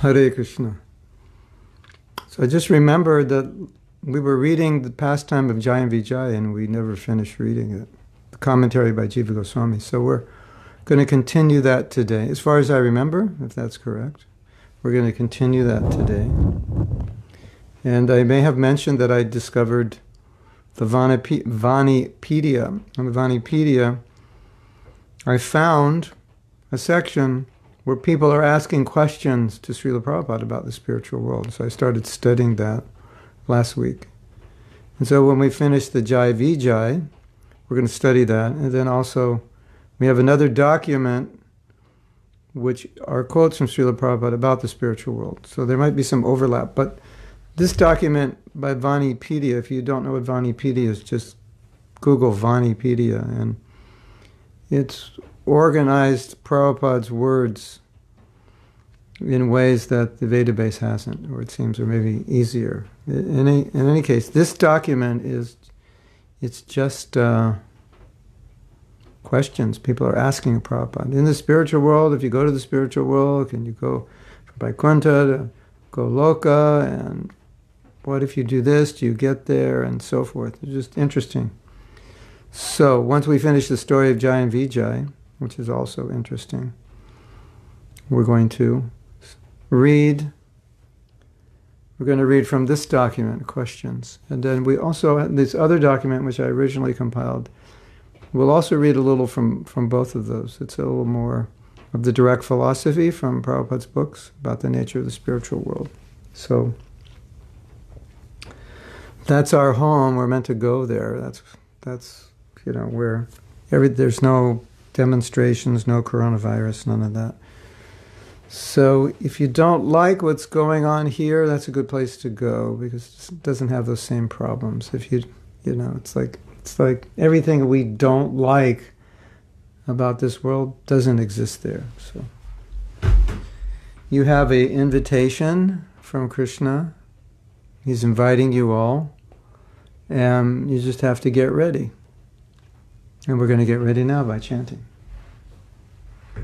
Hare Krishna. So I just remembered that we were reading the pastime of Jaya and Vijaya and we never finished reading it, the commentary by Jiva Goswami. So we're going to continue that today. As far as I remember, if that's correct, we're going to continue that today. And I may have mentioned that I discovered the Vanipedia. On the Vanipedia, I found a section where people are asking questions to Srila Prabhupada about the spiritual world. So I started studying that last week. And so when we finish the Jaya Vijaya, we're going to study that. And then also we have another document which are quotes from Srila Prabhupada about the spiritual world. So there might be some overlap. But this document by Vanipedia, if you don't know what Vanipedia is, just Google Vanipedia. And it's organized Prabhupada's words in ways that the Vedabase hasn't, or it seems, or maybe easier. In any case, this document is, it's just questions people are asking of Prabhupada. In the spiritual world, if you go to the spiritual world, can you go from Vaikuntha to Goloka, and what if you do this, do you get there, and so forth. It's just interesting. So once we finish the story of Jaya and Vijaya, which is also interesting, we're going to read. We're going to read from this document, questions. And then we also, this other document, which I originally compiled, we'll also read a little from both of those. It's a little more of the direct philosophy from Prabhupada's books about the nature of the spiritual world. So that's our home. We're meant to go there. That's you know, where there's no demonstrations, no coronavirus, none of that. So if you don't like what's going on here, that's a good place to go, because it doesn't have those same problems. If you know, it's like everything we don't like about this world doesn't exist there. So you have an invitation from Krishna. He's inviting you all, and you just have to get ready. And we're going to get ready now by chanting.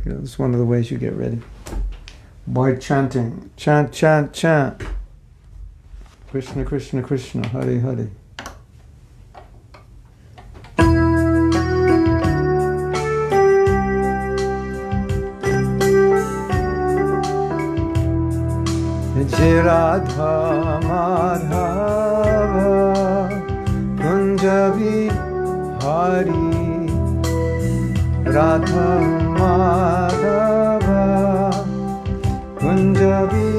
You know, it's one of the ways you get ready. By chanting. Chant, chant, chant. Krishna, Krishna, Krishna. Hare, Hare. Jai Radha Madhava Kunjavi Hari Radha Madhava Kunjabi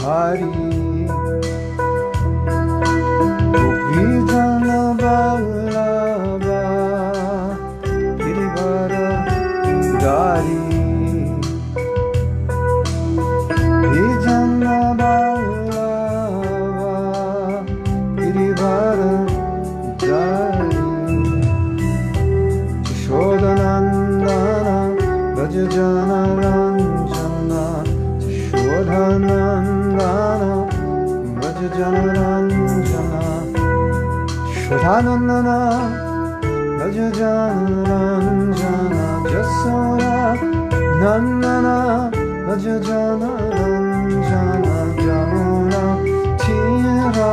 Hari Gopijana Vallabha Girivara Dari Gopijana Vallabha Girivara Dari Kishodanandana Jana Ranjana Shodhanandana Braja Jana Ranjana Shodhanandana Braja Jana Ranjana Jasona Nandana Braja Jana Ranjana Jamuna Tira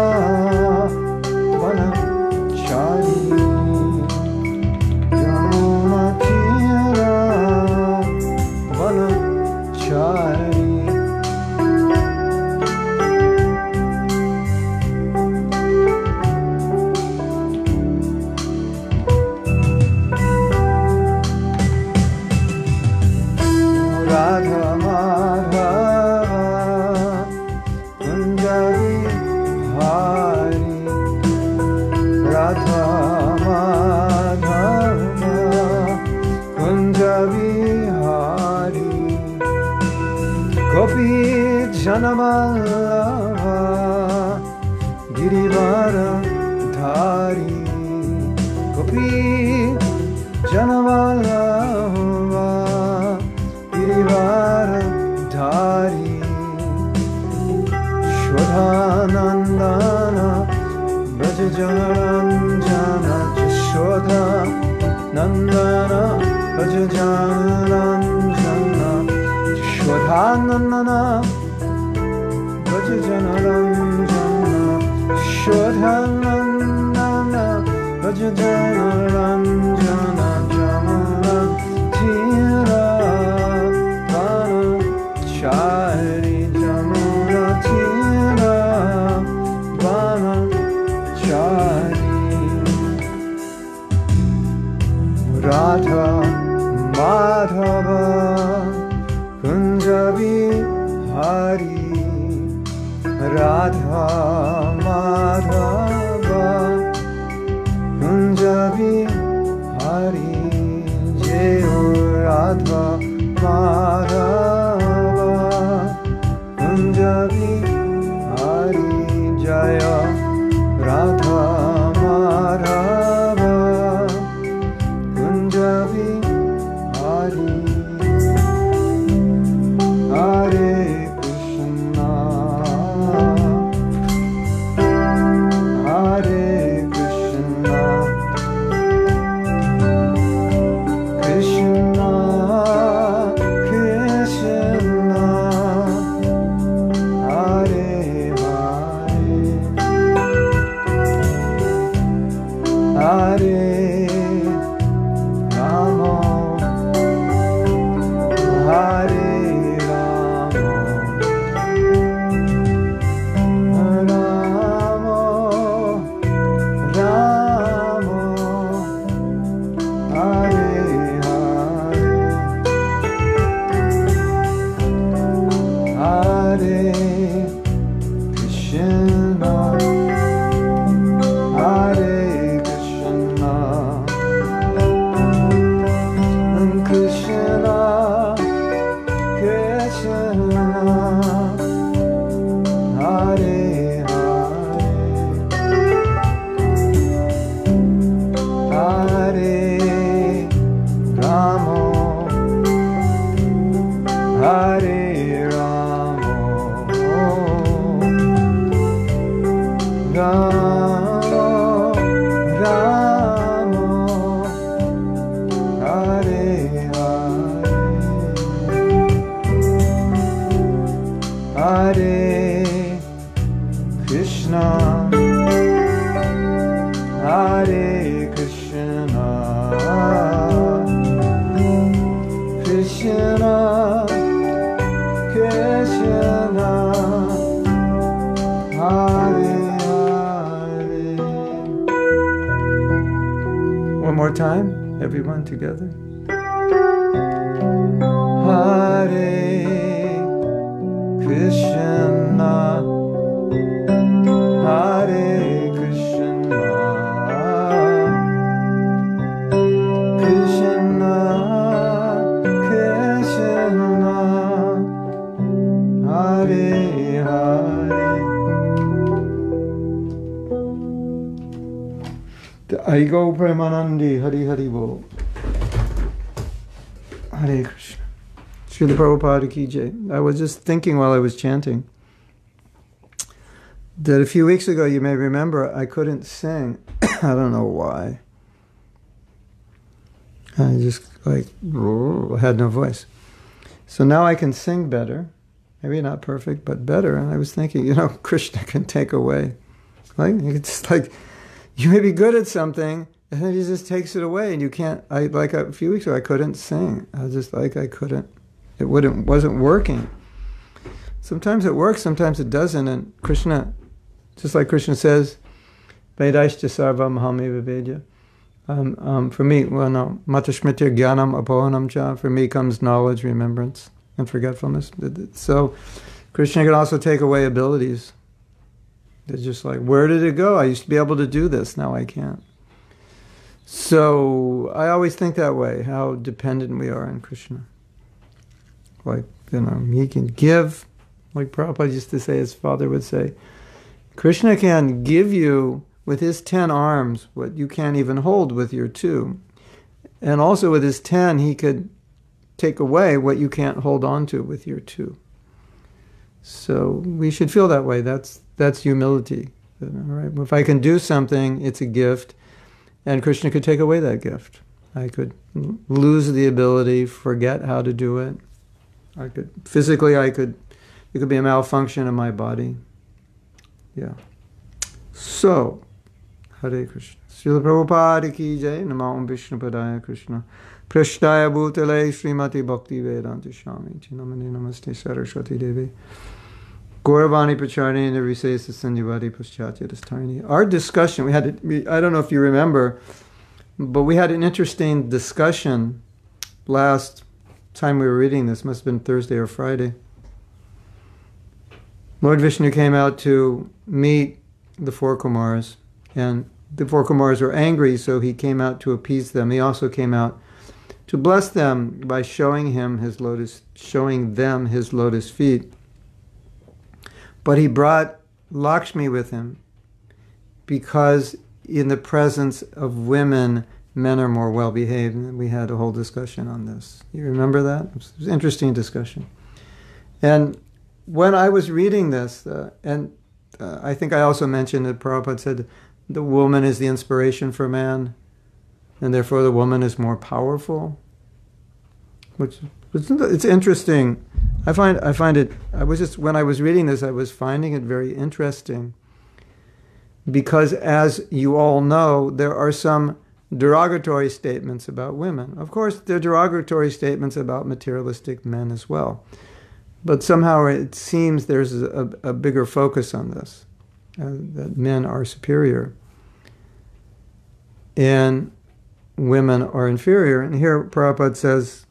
Vana Chari Janamallava Girivara Dhari Gopi Janamallava Girivara Dhari Shodhanandana Brajajaranjana Shodhanandana Brajajaranjana Shodhanandana Premanandi, Hari Hari Bo. Hare Krishna. Srila Prabhupada ki jai. I was just thinking while I was chanting that a few weeks ago, you may remember, I couldn't sing. I don't know why. I just like had no voice. So now I can sing better. Maybe not perfect, but better. And I was thinking, you know, Krishna can take away. Like, it's like, you may be good at something, and then he just takes it away, and you can't. Like a few weeks ago, I couldn't sing. I was just like, I couldn't. It wasn't working. Sometimes it works, sometimes it doesn't. And Krishna, just like Krishna says, Vedaishta sarvam aham eva vedya. For me, well, no, matashmitya jnanam apohanam cha. For me comes knowledge, remembrance, and forgetfulness. So Krishna can also take away abilities. They're just like, where did it go? I used to be able to do this, now I can't. So I always think that way, how dependent we are on Krishna. Like, you know, he can give, like Prabhupada used to say, his father would say, Krishna can give you with his 10 arms what you can't even hold with your 2. And also with his 10, he could take away what you can't hold on to with your 2. So we should feel that way. That's humility. All right? If I can do something, it's a gift, and Krishna could take away that gift. I could lose the ability, forget how to do it. I could physically, It could be a malfunction in my body. Yeah. So, Hare Krishna. Srila Prabhupada ki jai, Namo Om Vishnu Padaya Krishna. Prashtaya Bhutale Srimati Bhakti Vedanta Swami. Chinamani Namaste Saraswati Devi. Gauravani Pacharni and Nevisesa Sanjivati Paschatya Dastarni. Our discussion, I don't know if you remember, but we had an interesting discussion last time we were reading this. Must have been Thursday or Friday. Lord Vishnu came out to meet the four Kumaras, and the four Kumaras were angry, so he came out to appease them. He also came out to bless them by showing them his lotus feet. But he brought Lakshmi with him, because in the presence of women, men are more well-behaved. And we had a whole discussion on this. You remember that? It was an interesting discussion. And when I was reading this, I think I also mentioned that Prabhupada said, the woman is the inspiration for man, and therefore the woman is more powerful. Which, it's interesting. When I was reading this, I was finding it very interesting, because as you all know, there are some derogatory statements about women. Of course, there are derogatory statements about materialistic men as well. But somehow it seems there's a bigger focus on this, that men are superior and women are inferior. And here Prabhupada says,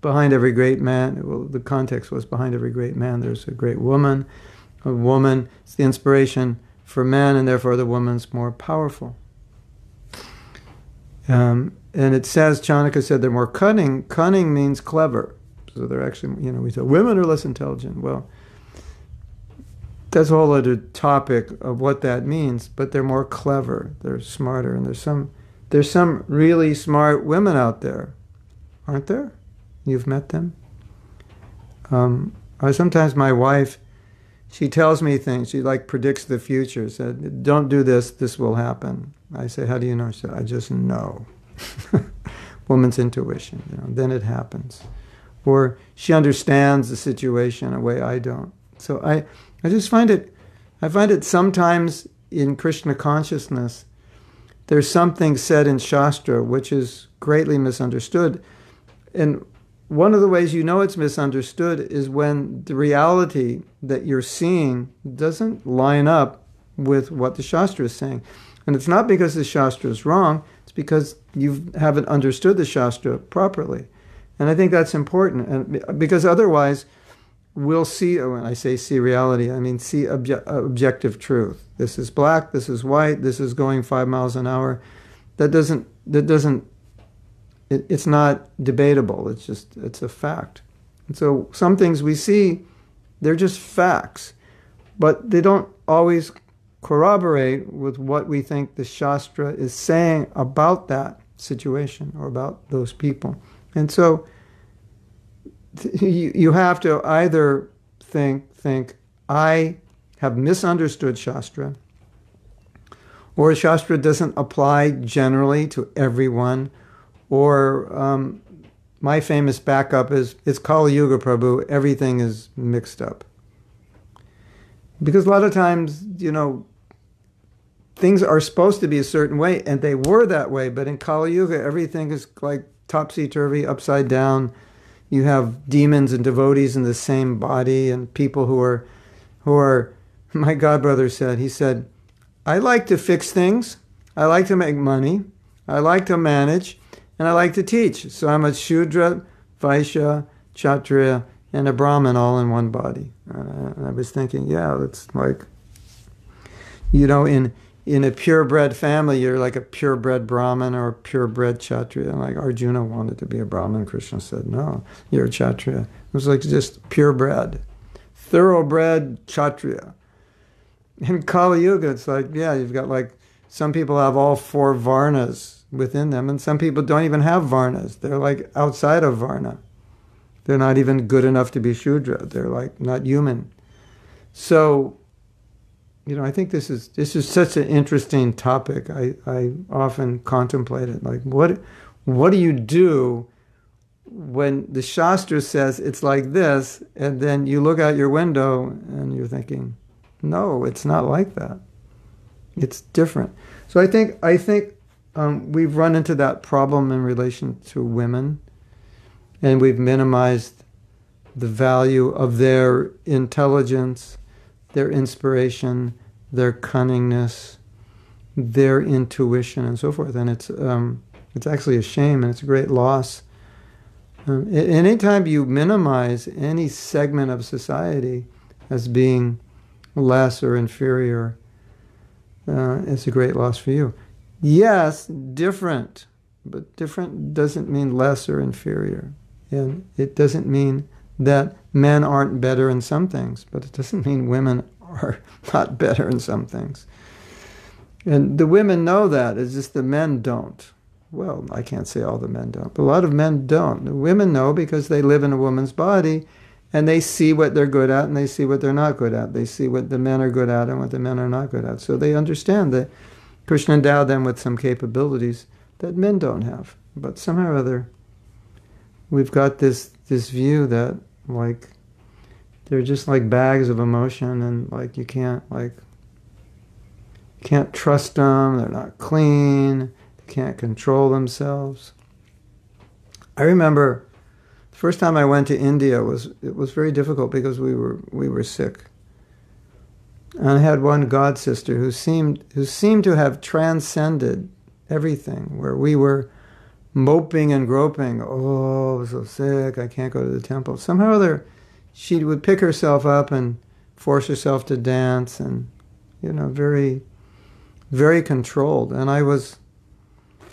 behind every great man, well, the context was behind every great man, there's a great woman. A woman is the inspiration for man, and therefore the woman's more powerful. And it says, Chanaka said they're more cunning. Cunning means clever. So they're actually, we say women are less intelligent. Well, that's a whole other topic of what that means, but they're more clever. They're smarter, and there's some really smart women out there, aren't there? You've met them. Sometimes my wife, she tells me things. She predicts the future. Said, "Don't do this. This will happen." I say, "How do you know?" She said, "I just know." Woman's intuition. Then it happens, or she understands the situation in a way I don't. So I just find it. I find it sometimes in Krishna consciousness, there's something said in Shastra which is greatly misunderstood, and one of the ways you know it's misunderstood is when the reality that you're seeing doesn't line up with what the Shastra is saying. And it's not because the Shastra is wrong, it's because you haven't understood the Shastra properly. And I think that's important, and because otherwise we'll see, when I say see reality, I mean see objective truth. This is black, this is white, this is going 5 miles an hour. It's not debatable, it's a fact. And so some things we see, they're just facts, but they don't always corroborate with what we think the Shastra is saying about that situation or about those people. And so you have to either think, I have misunderstood Shastra, or Shastra doesn't apply generally to everyone, or my famous backup is, it's Kali Yuga, Prabhu, everything is mixed up. Because a lot of times, things are supposed to be a certain way, and they were that way, but in Kali Yuga, everything is topsy-turvy, upside down. You have demons and devotees in the same body, and people who are, my godbrother said, he said, I like to fix things, I like to make money, I like to manage, and I like to teach. So I'm a shudra, Vaishya, Kshatriya, and a Brahmin all in one body. And I was thinking, yeah, that's in a purebred family, you're like a purebred Brahmin or a purebred Kshatriya. And Arjuna wanted to be a Brahmin. Krishna said, no, you're a Kshatriya. It was just purebred, thoroughbred Kshatriya. In Kali Yuga, it's you've got some people have all 4 Varnas within them, and some people don't even have Varnas. They're outside of Varna. They're not even good enough to be Shudra. They're not human. So, I think this is such an interesting topic. I often contemplate it. What do you do when the Shastra says it's like this, and then you look out your window and you're thinking, no, it's not like that. It's different. So I think we've run into that problem in relation to women, and we've minimized the value of their intelligence, their inspiration, their cunningness, their intuition, and so forth. And it's actually a shame, and it's a great loss. Anytime you minimize any segment of society as being less or inferior, it's a great loss for you. Yes, different, but different doesn't mean less or inferior. And it doesn't mean that men aren't better in some things, but it doesn't mean women are not better in some things. And the women know that, it's just the men don't. Well, I can't say all the men don't, but a lot of men don't. The women know because they live in a woman's body, and they see what they're good at and they see what they're not good at. They see what the men are good at and what the men are not good at. So they understand that Krishna endowed them with some capabilities that men don't have. But somehow or other, we've got this view that, like, they're just like bags of emotion, and like you can't trust them, they're not clean, they can't control themselves. I remember the first time I went to India, it was very difficult because we were sick. And I had one god sister who seemed to have transcended everything, where we were moping and groping. Oh, I was so sick, I can't go to the temple. Somehow or other, she would pick herself up and force herself to dance, and, you know, very, very controlled. And I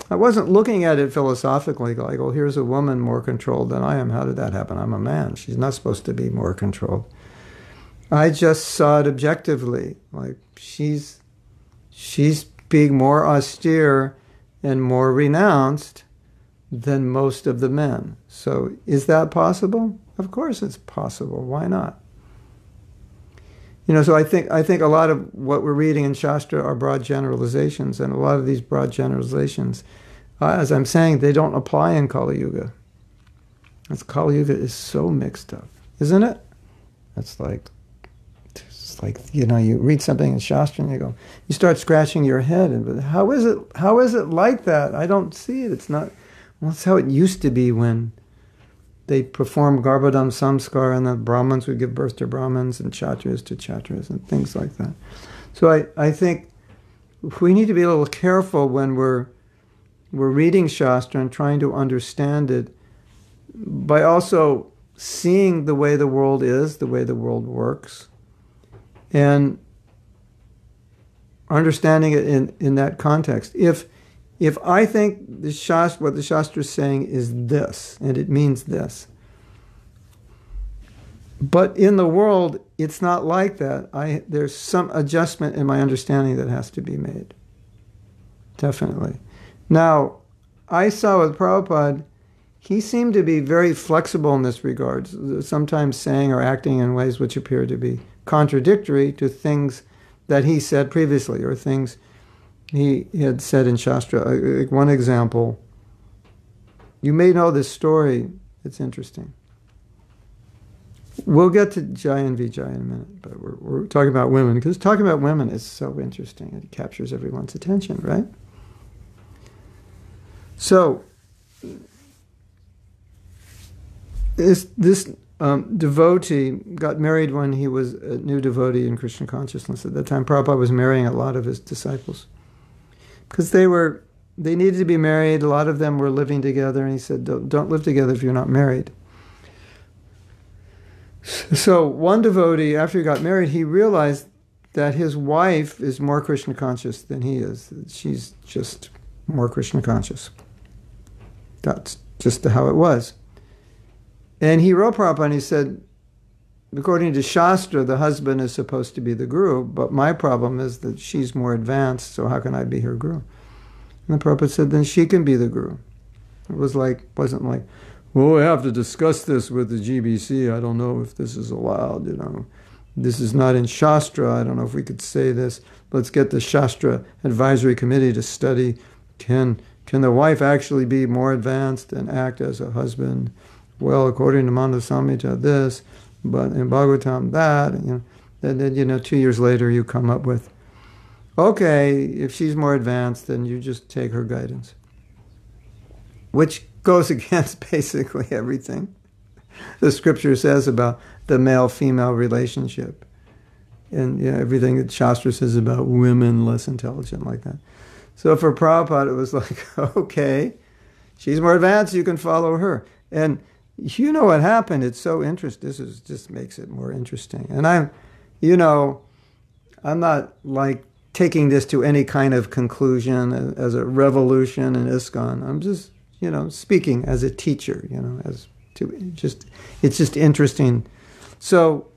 wasn't looking at it philosophically, like, oh, here's a woman more controlled than I am. How did that happen? I'm a man. She's not supposed to be more controlled. I just saw it objectively, like she's being more austere and more renounced than most of the men. So is that possible? Of course it's possible. Why not? You know, so I think a lot of what we're reading in Shastra are broad generalizations, and a lot of these broad generalizations, as I'm saying, they don't apply in Kali Yuga. Because Kali Yuga is so mixed up, isn't it? It's like, you know, you read something in Shastra and you start scratching your head, and how is it like that? I don't see it. It's not, well, it's how it used to be when they performed Garbhodam Samskar, and the Brahmins would give birth to Brahmins and Kshatriyas to Kshatriyas and things like that. So I think we need to be a little careful when we're reading Shastra and trying to understand it by also seeing the way the world is, the way the world works, and understanding it in that context. If I think the Shastra, what the Shastra is saying is this, and it means this, but in the world it's not like that, there's some adjustment in my understanding that has to be made. Definitely. Now, I saw with Prabhupada, he seemed to be very flexible in this regard, sometimes saying or acting in ways which appear to be contradictory to things that he said previously or things he had said in Shastra. Like one example, you may know this story, it's interesting. We'll get to Jaya and Vijaya in a minute, but we're talking about women, because talking about women is so interesting. It captures everyone's attention, right? So, this devotee got married when he was a new devotee in Krishna consciousness. At that time, Prabhupada was marrying a lot of his disciples, because they needed to be married. A lot of them were living together, and he said, don't live together if you're not married. So one devotee, after he got married, he realized that his wife is more Krishna conscious than he is. She's just more Krishna conscious. That's just how it was. And he wrote Prabhupada and he said, according to Shastra, the husband is supposed to be the guru, but my problem is that she's more advanced, so how can I be her guru? And the Prabhupada said, then she can be the guru. It wasn't like, well, I have to discuss this with the GBC. I don't know if this is allowed, you know. This is not in Shastra. I don't know if we could say this. Let's get the Shastra Advisory Committee to study, can Can the wife actually be more advanced and act as a husband? Well, according to Manda Samhita, this, but in Bhagavatam, that. And, you know, then, you know, 2 years later, you come up with, okay, if she's more advanced, then you just take her guidance, which goes against basically everything the scripture says about the male-female relationship, and you know, everything that Shastra says about women less intelligent like that. So for Prabhupada, it was like, okay, she's more advanced, you can follow her. And you know what happened? It's so interesting. This is just makes it more interesting. And I'm, you know, I'm not like taking this to any kind of conclusion as a revolution in ISKCON. I'm just, you know, speaking as a teacher, you know, as to just, it's just interesting. So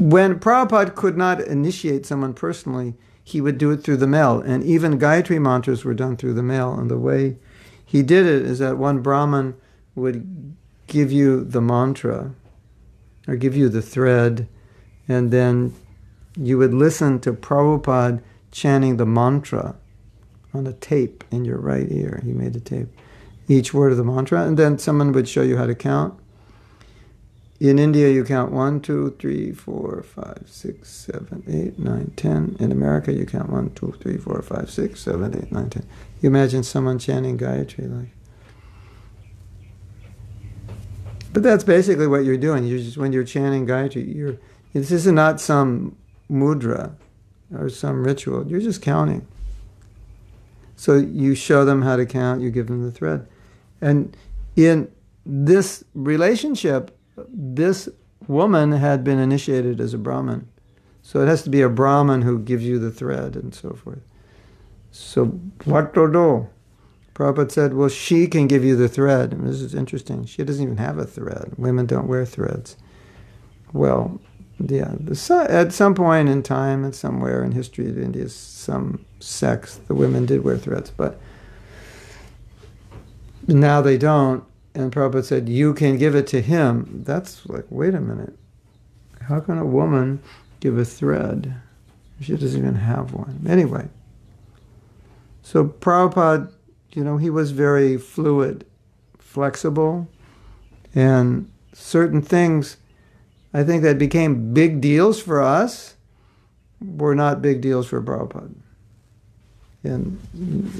when Prabhupada could not initiate someone personally, he would do it through the mail. And even Gayatri mantras were done through the mail. And the way he did it is that one Brahmin would give you the mantra, or give you the thread, and then you would listen to Prabhupada chanting the mantra on a tape in your right ear. He made a tape. Each word of the mantra, and then someone would show you how to count. In India, you count 1, 2, 3, 4, 5, 6, 7, 8, 9, 10. In America, you count 1, 2, 3, 4, 5, 6, 7, 8, 9, 10. You imagine someone chanting Gayatri like. But that's basically what you're doing. You're just, when you're chanting Gayatri, this is not some mudra or some ritual. You're just counting. So you show them how to count, you give them the thread. And in this relationship, this woman had been initiated as a Brahmin. So it has to be a Brahmin who gives you the thread and so forth. So what to do? Prabhupada said, well, she can give you the thread. And this is interesting. She doesn't even have a thread. Women don't wear threads. Well, yeah, at some point in time and somewhere in history of India, some sects, the women did wear threads, but now they don't. And Prabhupada said, you can give it to him. That's like, wait a minute. How can a woman give a thread? She doesn't even have one. Anyway. So Prabhupada, you know, he was very fluid, flexible, and certain things, I think, that became big deals for us were not big deals for Prabhupada. And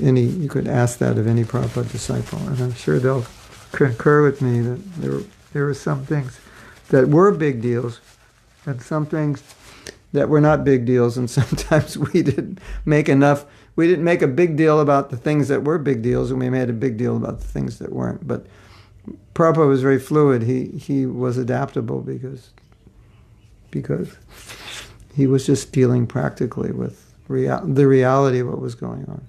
you could ask that of any Prabhupada disciple, and I'm sure they'll concur with me that there were some things that were big deals and some things that were not big deals, and sometimes we didn't make a big deal about the things that were big deals, and we made a big deal about the things that weren't. But Prabhupada was very fluid. He was adaptable because he was just dealing practically with the reality of what was going on.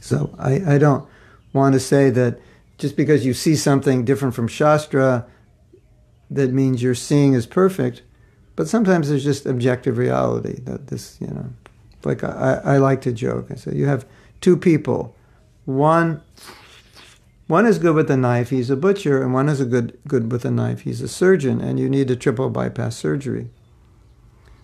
So I don't want to say that just because you see something different from Shastra, that means your seeing is perfect. But sometimes there's just objective reality that this, you know, like I like to joke. I say, you have two people. One is good with a knife, he's a butcher, and one is good with a knife, he's a surgeon, and you need a triple bypass surgery.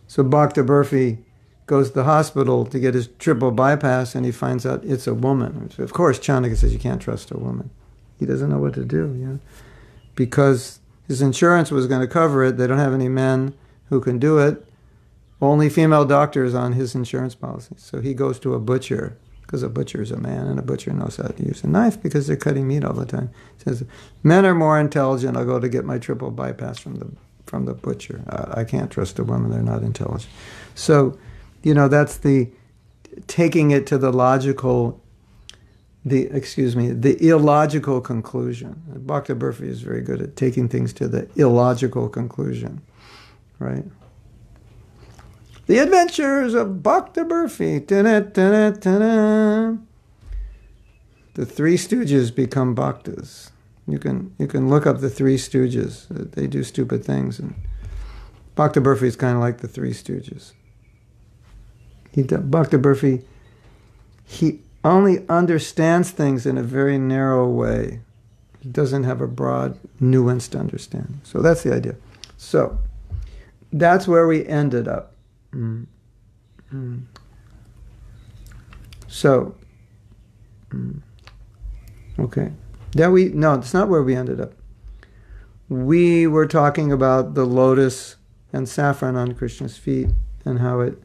So Bhakta Burfi goes to the hospital to get his triple bypass, and he finds out it's a woman. So of course, Chanaka says you can't trust a woman. He doesn't know what to do, you know, because his insurance was going to cover it. They don't have any men who can do it. Only female doctors on his insurance policy. So he goes to a butcher, because a butcher is a man, and a butcher knows how to use a knife because they're cutting meat all the time. He says, men are more intelligent. I'll go to get my triple bypass from the butcher. I can't trust a woman. They're not intelligent. So, you know, that's the taking it to the illogical conclusion. Bhakta Burfi is very good at taking things to the illogical conclusion, right? The Adventures of Bhakta Burfi. The Three Stooges become bhaktas. You can look up the Three Stooges. They do stupid things, and Bhakta Burfi is kind of like the Three Stooges. Bhakta Burfi, he only understands things in a very narrow way. He doesn't have a broad, nuanced understanding. So that's the idea. So that's where we ended up. Mm. Mm. So, okay. No, that's not where we ended up. We were talking about the lotus and saffron on Krishna's feet and how it...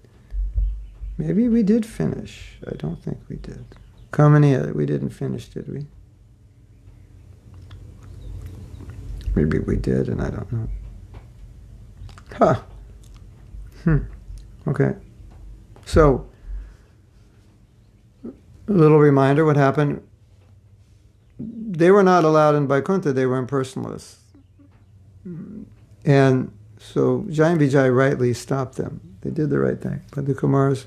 Maybe we did finish. I don't think we did. Khamania, we didn't finish, did we? Maybe we did, and I don't know. Huh. Okay. So, a little reminder what happened. They were not allowed in Vaikuntha, they were impersonalists. And so Jaya and Vijaya rightly stopped them. They did the right thing. But the Kumaras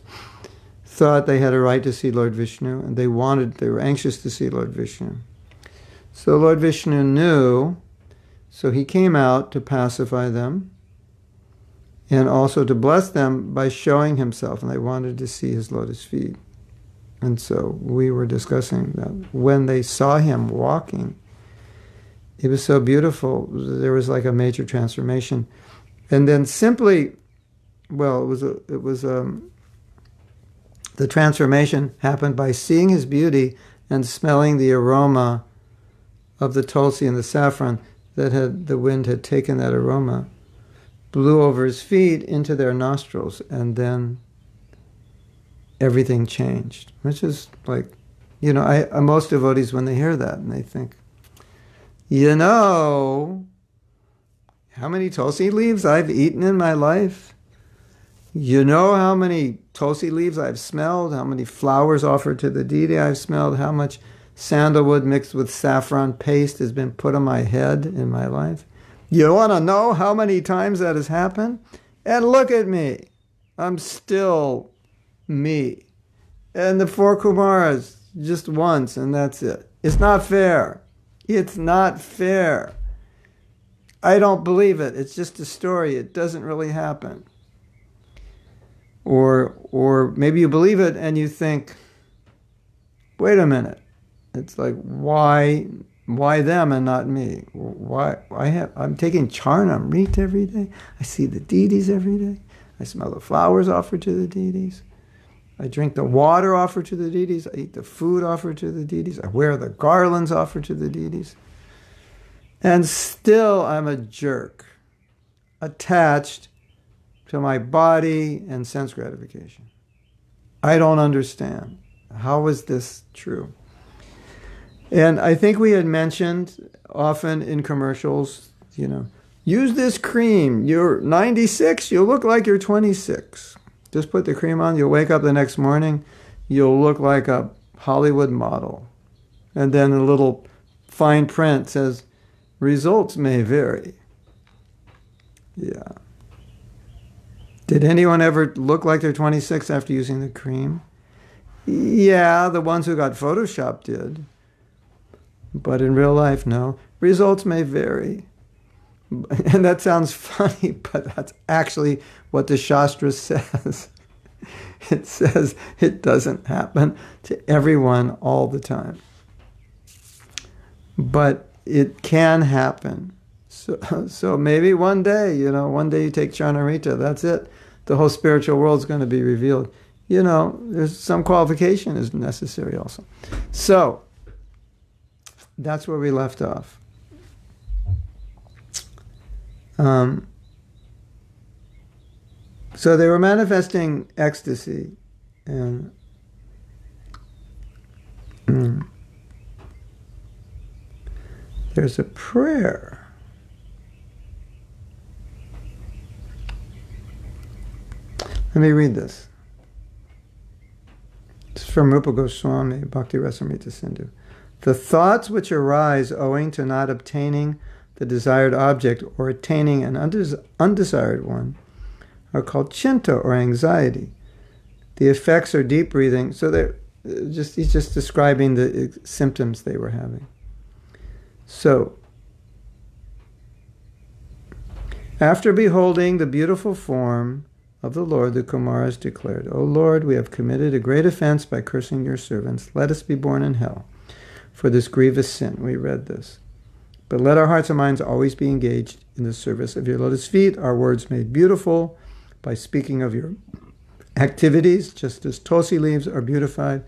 thought they had a right to see Lord Vishnu, and they were anxious to see Lord Vishnu. So Lord Vishnu knew, so he came out to pacify them and also to bless them by showing himself, and they wanted to see his lotus feet. And so we were discussing that when they saw him walking, it was so beautiful. There was like a major transformation. And then simply, well, the transformation happened by seeing his beauty and smelling the aroma of the Tulsi and the saffron that the wind had taken that aroma, blew over his feet into their nostrils, and then everything changed, which is like, you know, most devotees, when they hear that, and they think, you know, how many Tulsi leaves I've eaten in my life? You know how many Tulsi leaves I've smelled, how many flowers offered to the deity I've smelled, how much sandalwood mixed with saffron paste has been put on my head in my life. You want to know how many times that has happened? And look at me. I'm still me. And the four Kumaras just once, and that's it. It's not fair. It's not fair. I don't believe it. It's just a story. It doesn't really happen. Or maybe you believe it and you think, wait a minute. It's like, why them and not me? I'm taking Charnamrit every day. I see the deities every day. I smell the flowers offered to the deities. I drink the water offered to the deities. I eat the food offered to the deities. I wear the garlands offered to the deities. And still I'm a jerk, attached to my body and sense gratification. I don't understand. How is this true? And I think we had mentioned often in commercials, you know, use this cream. You're 96, you'll look like you're 26. Just put the cream on, you'll wake up the next morning, you'll look like a Hollywood model. And then a little fine print says, results may vary. Yeah. Did anyone ever look like they're 26 after using the cream? Yeah, the ones who got Photoshopped did. But in real life, no. Results may vary. And that sounds funny, but that's actually what the Shastra says. It says it doesn't happen to everyone all the time. But it can happen. So maybe one day, you know, one day you take Chanarita, that's it. The whole spiritual world's going to be revealed. You know, there's some qualification is necessary also. So, that's where we left off. So they were manifesting ecstasy, and there's a prayer. Let me read this. It's from Rupa Goswami, Bhakti Rasamrita Sindhu. The thoughts which arise owing to not obtaining the desired object or attaining an undesired one are called chinta, or anxiety. The effects are deep breathing. So he's just describing the symptoms they were having. So, after beholding the beautiful form of the Lord, the Kumaras declared, O Lord, we have committed a great offense by cursing your servants. Let us be born in hell for this grievous sin. We read this. But let our hearts and minds always be engaged in the service of your lotus feet, our words made beautiful by speaking of your activities, just as Tulsi leaves are beautified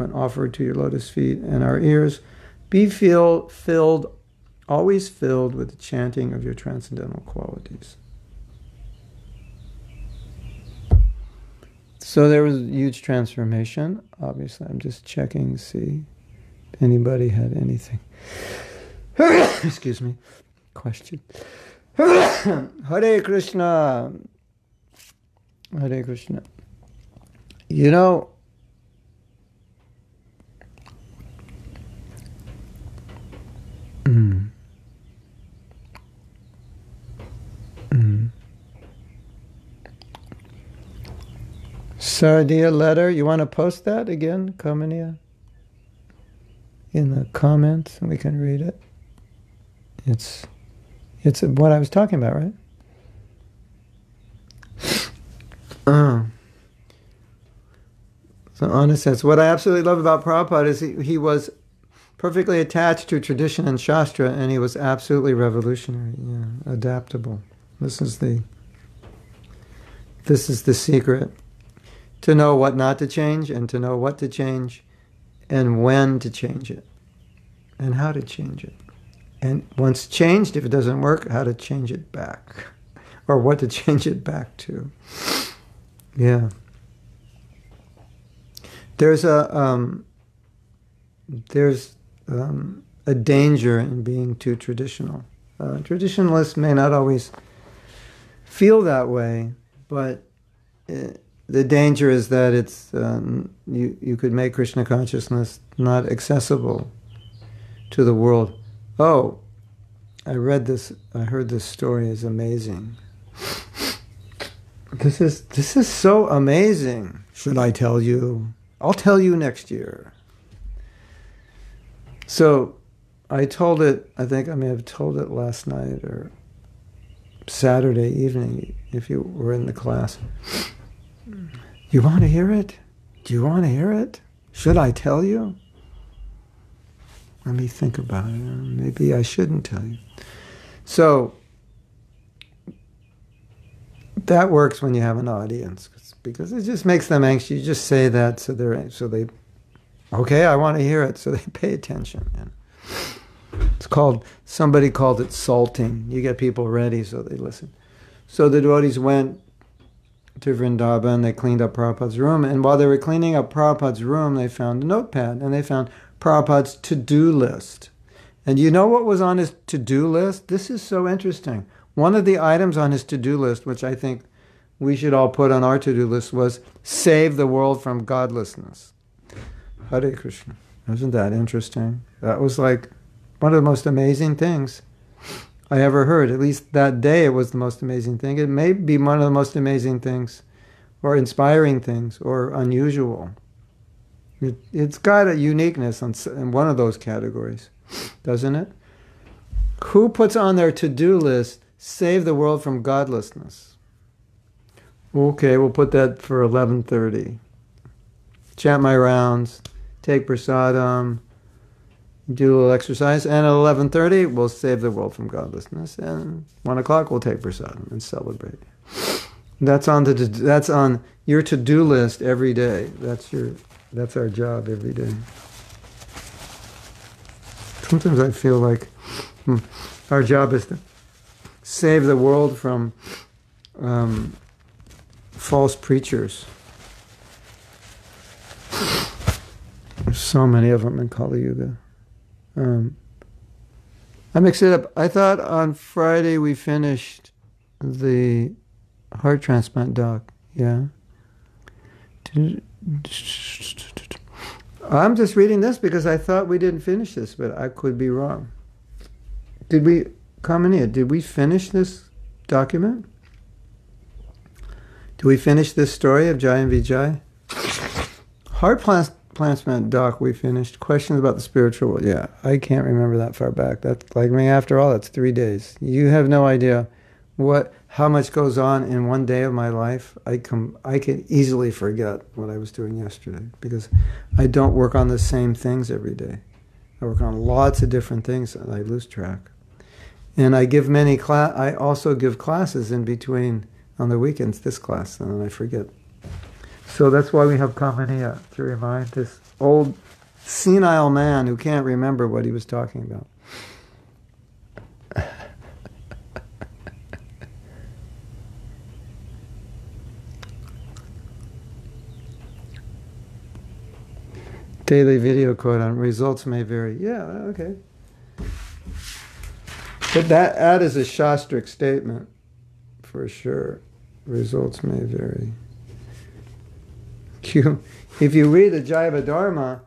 when offered to your lotus feet, and our ears be filled, always filled with the chanting of your transcendental qualities. So there was a huge transformation. Obviously, I'm just checking to see if anybody had anything. Excuse me. Question. Hare Krishna. Hare Krishna. You know, Saradiya letter, you want to post that again, Khamania? In the comments, and we can read it. It's what I was talking about, right? So, in a sense, what I absolutely love about Prabhupada is he was perfectly attached to tradition and Shastra, and he was absolutely revolutionary, yeah, adaptable. This is the secret. To know what not to change, and to know what to change, and when to change it, and how to change it. And once changed, if it doesn't work, how to change it back, or what to change it back to. Yeah. There's a danger in being too traditional. Traditionalists may not always feel that way, but the danger is that it's you could make Krishna consciousness not accessible to the world. Oh, I read this. I heard this story is amazing. This is so amazing. Should I tell you? I'll tell you next year. So I told it, I think I may have told it last night or Saturday evening if you were in the class. You want to hear it? Do you want to hear it? Should I tell you? Let me think about it. Maybe I shouldn't tell you. So that works when you have an audience because it just makes them anxious. You just say that so they okay, I want to hear it, so they pay attention. And it's called, somebody called it salting. You get people ready so they listen. So the devotees went to Vrindavan, they cleaned up Prabhupada's room, and while they were cleaning up Prabhupada's room, they found a notepad, and they found Prabhupada's to-do list. And you know what was on his to-do list? This is so interesting. One of the items on his to-do list, which I think we should all put on our to-do list, was save the world from godlessness. Hare Krishna. Isn't that interesting? That was like one of the most amazing things I ever heard. At least that day it was the most amazing thing. It may be one of the most amazing things, or inspiring things, or unusual. It's got a uniqueness in one of those categories, doesn't it? Who puts on their to-do list, save the world from godlessness? Okay, we'll put that for 11:30. Chant my rounds, take prasadam, do a little exercise, and at 11:30 we'll save the world from godlessness, and 1 o'clock we'll take prasadam and celebrate. That's on your to-do list every day. That's our job every day. Sometimes I feel like our job is to save the world from false preachers. There's so many of them in Kali Yuga. I mixed it up. I thought on Friday we finished the heart transplant doc. Yeah. I'm just reading this because I thought we didn't finish this, but I could be wrong. Did we, Khamania, did we finish this document? Did we finish this story of Jaya and Vijaya? Heart transplant doc we finished. Questions about the spiritual world. Yeah, I can't remember that far back. That's like me. After all, that's 3 days. You have no idea how much goes on in one day of my life. I can easily forget what I was doing yesterday because I don't work on the same things every day. I work on lots of different things and I lose track. And I give many class. I also give classes in between on the weekends. This class, and then I forget. So that's why we have Khamania, to remind this old senile man who can't remember what he was talking about. Daily video quote on results may vary. Yeah, okay. But that is a Shastric statement, for sure. Results may vary. If you read the Jaiva Dharma,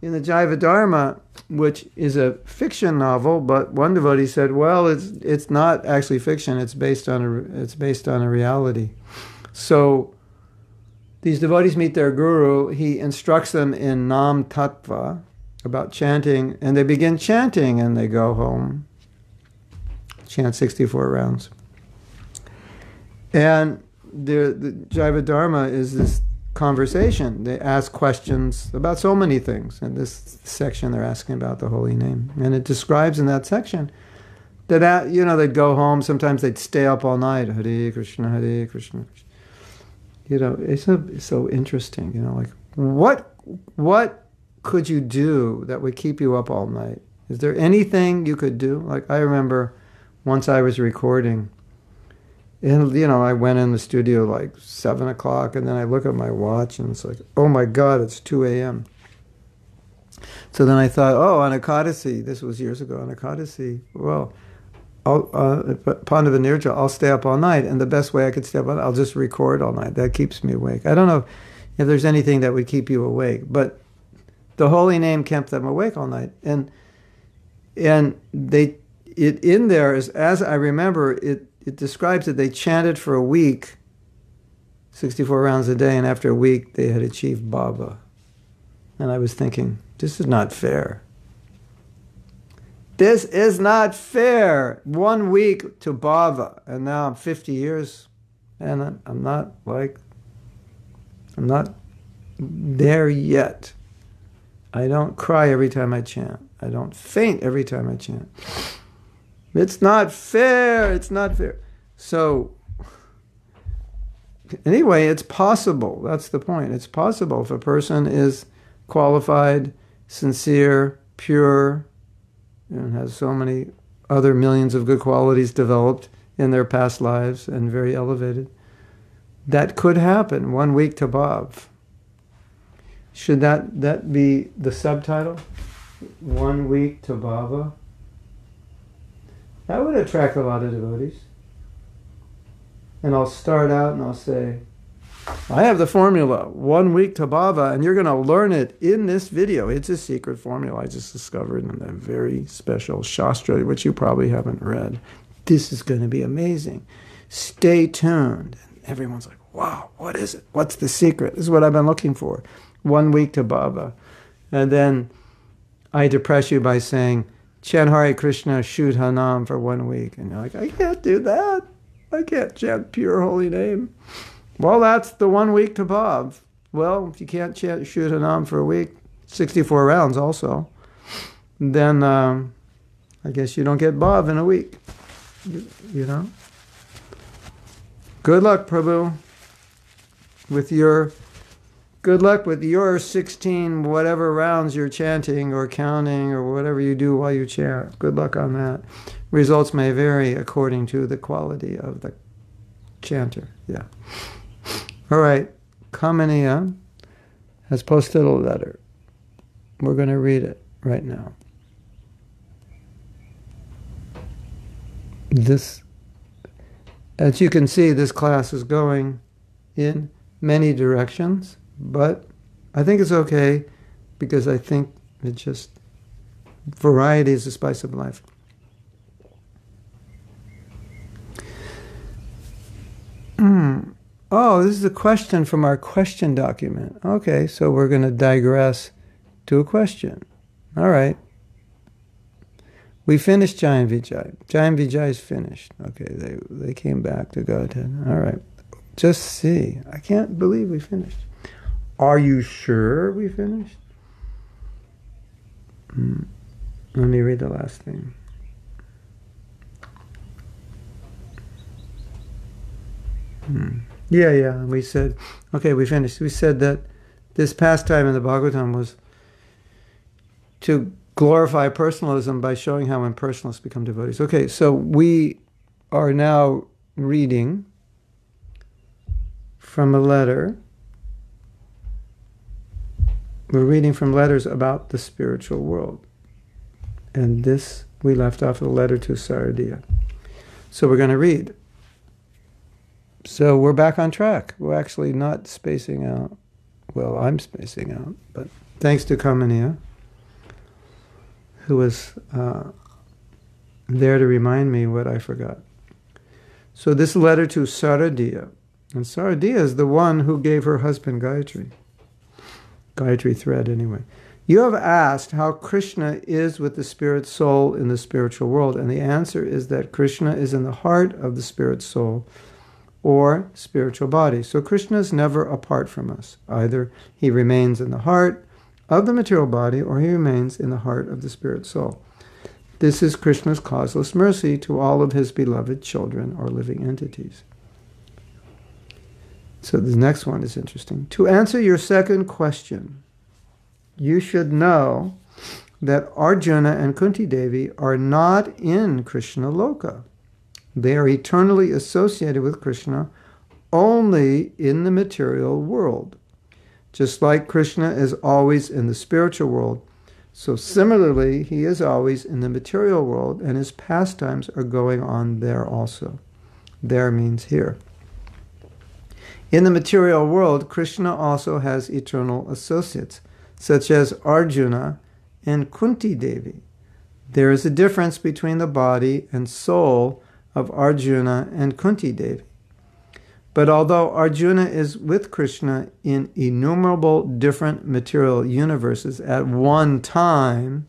in the Jaiva Dharma, which is a fiction novel, but one devotee said, "Well, it's not actually fiction. It's based on a reality." So these devotees meet their guru. He instructs them in Nam Tattva about chanting, and they begin chanting, and they go home. Chant 64 rounds. And the Jaiva Dharma is this conversation. They ask questions about so many things. In this section, they're asking about the holy name. And it describes in that section that, you know, they'd go home. Sometimes they'd stay up all night. Hare Krishna, Hare Krishna. You know, it's so interesting, you know, like, what could you do that would keep you up all night? Is there anything you could do? Like, I remember once I was recording, and, you know, I went in the studio like 7 o'clock, and then I look at my watch, and it's like, oh my God, it's 2 a.m. So then I thought, oh, on Ekadasi, this was years ago, on Ekadasi, well, Pandavanirja, I'll stay up all night, and the best way I could stay up all night, I'll just record all night. That keeps me awake. I don't know if there's anything that would keep you awake, but the holy name kept them awake all night. And in there, as I remember, it describes that they chanted for a week, 64 rounds a day, and after a week they had achieved Baba. And I was thinking, this is not fair. This is not fair. 1 week to Baba, and now I'm 50 years, and I'm not there yet. I don't cry every time I chant. I don't faint every time I chant. It's not fair. It's not fair. So anyway, it's possible. That's the point. It's possible if a person is qualified, sincere, pure, and has so many other millions of good qualities developed in their past lives and very elevated. That could happen. 1 week to Bhav. Should that be the subtitle? 1 week to Bhava. That would attract a lot of devotees. And I'll start out and I'll say, I have the formula, 1 week to Bhava, and you're going to learn it in this video. It's a secret formula I just discovered in a very special Shastra, which you probably haven't read. This is going to be amazing. Stay tuned. And everyone's like, wow, what is it? What's the secret? This is what I've been looking for. 1 week to Bhava. And then I depress you by saying, chant Hare Krishna, Shudha Nam for 1 week. And you're like, I can't do that. I can't chant pure holy name. Well, that's the 1 week to Bhav. Well, if you can't chant Shudhanam for a week, 64 rounds also, then I guess you don't get Bhav in a week. You know? Good luck, Prabhu, with your 16 whatever rounds you're chanting or counting or whatever you do while you chant. Good luck on that. Results may vary according to the quality of the chanter. Yeah. All right, Khamania has posted a letter. We're going to read it right now. This, as you can see, this class is going in many directions, but I think it's okay because I think it just, variety is the spice of life. Oh, this is a question from our question document. Okay, so we're going to digress to a question. All right. We finished Jaya and Vijaya. Jaya and Vijaya is finished. Okay, they came back to Godhead. All right. Just see. I can't believe we finished. Are you sure we finished? Let me read the last thing. Yeah, and we said, okay, we finished. We said that this pastime in the Bhagavatam was to glorify personalism by showing how impersonalists become devotees. Okay, so we are now reading from a letter. We're reading from letters about the spiritual world. And this, we left off the letter to Saradiya. So we're going to read. So we're back on track. We're actually not spacing out. Well, I'm spacing out, but thanks to Khamania, who was there to remind me what I forgot. So this letter to Saradiya. And Saradiya is the one who gave her husband Gayatri. Gayatri thread, anyway. You have asked how Krishna is with the spirit soul in the spiritual world, and the answer is that Krishna is in the heart of the spirit soul or spiritual body. So Krishna is never apart from us. Either he remains in the heart of the material body or he remains in the heart of the spirit soul. This is Krishna's causeless mercy to all of his beloved children or living entities. So the next one is interesting. To answer your second question, you should know that Arjuna and Kunti Devi are not in Krishna Loka. They are eternally associated with Krishna only in the material world. Just like Krishna is always in the spiritual world, so similarly he is always in the material world, and his pastimes are going on there also. There means here. In the material world, Krishna also has eternal associates, such as Arjuna and Kunti Devi. There is a difference between the body and soul of Arjuna and Kunti Devi. But although Arjuna is with Krishna in innumerable different material universes at one time,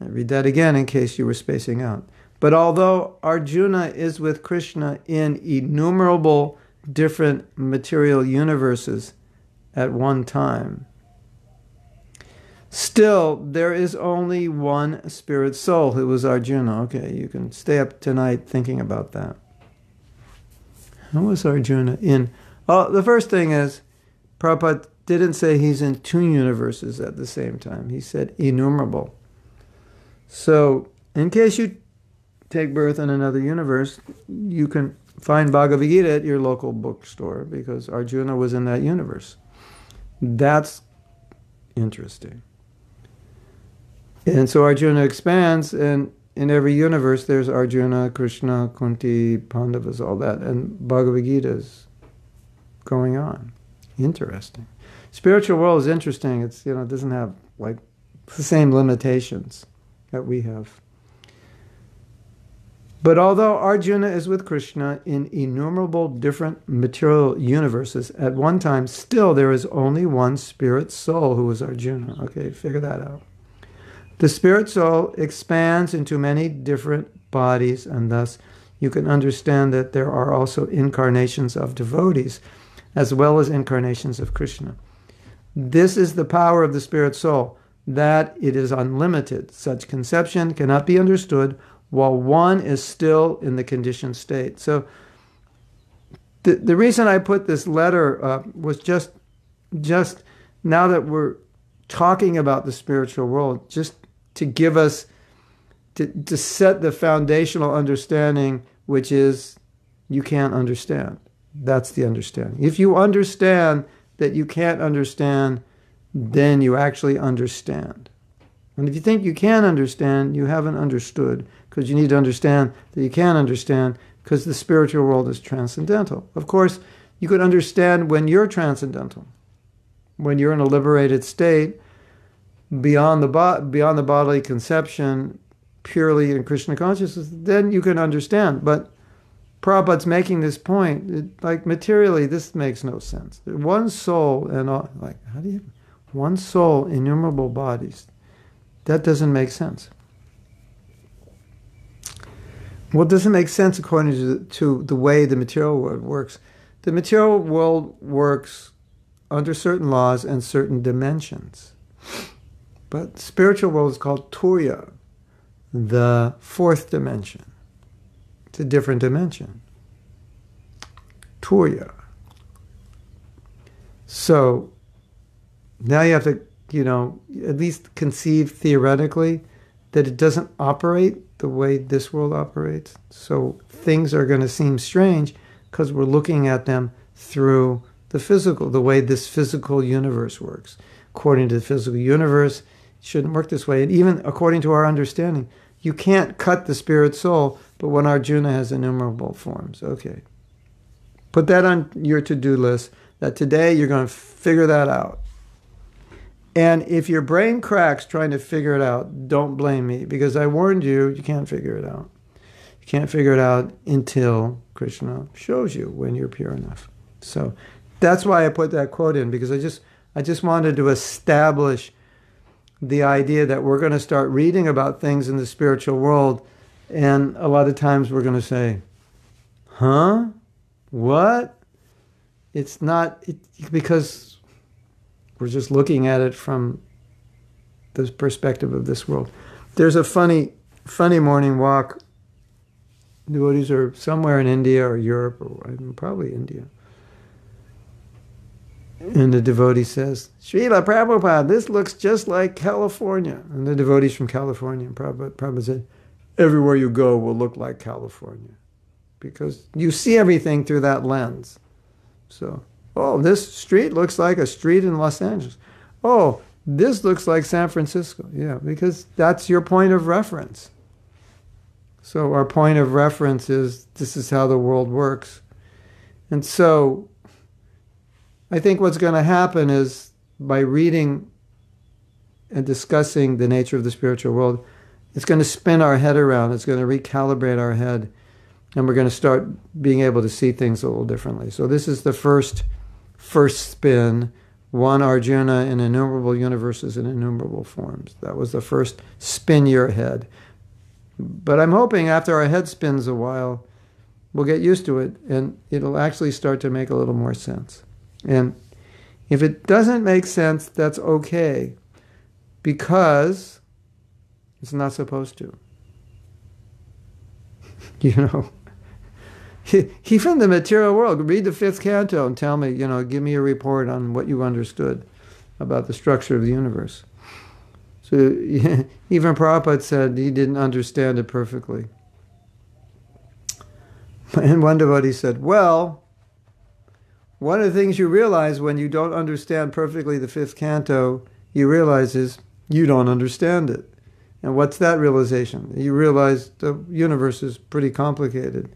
I read that again in case you were spacing out. But although Arjuna is with Krishna in innumerable different material universes at one time, still, there is only one spirit soul who was Arjuna. Okay, you can stay up tonight thinking about that. How was Arjuna in? Oh, the first thing is, Prabhupada didn't say he's in two universes at the same time. He said innumerable. So, in case you take birth in another universe, you can find Bhagavad Gita at your local bookstore because Arjuna was in that universe. That's interesting. And so Arjuna expands, and in every universe there's Arjuna, Krishna, Kunti, Pandavas, all that, and Bhagavad Gita is going on. Interesting. Spiritual world is interesting. It's, you know, it doesn't have like the same limitations that we have. But although Arjuna is with Krishna in innumerable different material universes at one time, still there is only one spirit soul who is Arjuna. Okay, figure that out. The spirit soul expands into many different bodies, and thus you can understand that there are also incarnations of devotees as well as incarnations of Krishna. This is the power of the spirit soul, that it is unlimited. Such conception cannot be understood while one is still in the conditioned state. So the reason I put this letter up was just now that we're talking about the spiritual world, just to give us, to set the foundational understanding, which is you can't understand. That's the understanding. If you understand that you can't understand, then you actually understand. And if you think you can understand, you haven't understood, because you need to understand that you can understand, because the spiritual world is transcendental. Of course, you could understand when you're transcendental, when you're in a liberated state, beyond the bodily conception, purely in Krishna consciousness, then you can understand. But Prabhupada's making this point, like materially, this makes no sense. One soul and all, like, how do you, one soul, innumerable bodies. That doesn't make sense. Well, it doesn't make sense according to the way the material world works. The material world works under certain laws and certain dimensions. But spiritual world is called Turiya, the fourth dimension. It's a different dimension. Turiya. So Now you have to, you know, at least conceive theoretically that it doesn't operate the way this world operates. So things are going to seem strange because we're looking at them through the physical, the way this physical universe works. According to the physical universe, it shouldn't work this way. And even according to our understanding, you can't cut the spirit soul, but when Arjuna has innumerable forms. Okay. Put that on your to-do list, that today you're going to figure that out. And if your brain cracks trying to figure it out, don't blame me, because I warned you, you can't figure it out. You can't figure it out until Krishna shows you when you're pure enough. So that's why I put that quote in, because I just wanted to establish the idea that we're going to start reading about things in the spiritual world, and a lot of times we're going to say, huh? What? It's not, because we're just looking at it from the perspective of this world. There's a funny morning walk. Devotees are somewhere in India or Europe, or probably India. And the devotee says, Srila Prabhupada, this looks just like California. And the devotee's from California. And Prabhupada said, everywhere you go will look like California, because you see everything through that lens. So, oh, this street looks like a street in Los Angeles. Oh, this looks like San Francisco. Yeah, because that's your point of reference. So our point of reference is, this is how the world works. And so I think what's going to happen is, by reading and discussing the nature of the spiritual world, it's going to spin our head around. It's going to recalibrate our head. And we're going to start being able to see things a little differently. So this is the first spin. One Arjuna in innumerable universes and innumerable forms. That was the first spin your head. But I'm hoping after our head spins a while, we'll get used to it, and it'll actually start to make a little more sense. And if it doesn't make sense, that's okay, because it's not supposed to. You know, even the material world, read the 5th canto and tell me, you know, give me a report on what you understood about the structure of the universe. So even Prabhupada said he didn't understand it perfectly. And one devotee said, well, one of the things you realize when you don't understand perfectly the 5th canto, you realize is you don't understand it. And what's that realization? You realize the universe is pretty complicated.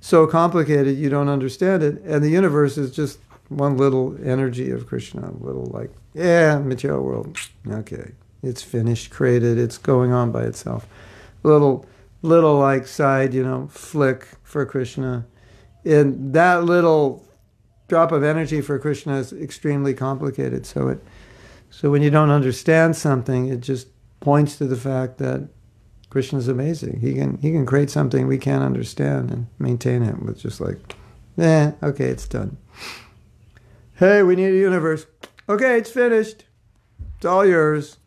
So complicated you don't understand it, and the universe is just one little energy of Krishna, a little like, yeah, material world, okay. It's finished, created, it's going on by itself. Little like side, you know, flick for Krishna. And that little drop of energy for Krishna is extremely complicated. So when you don't understand something, it just points to the fact that Krishna is amazing. He can create something we can't understand and maintain it with just like, okay, it's done. Hey, we need a universe. Okay, it's finished. It's all yours.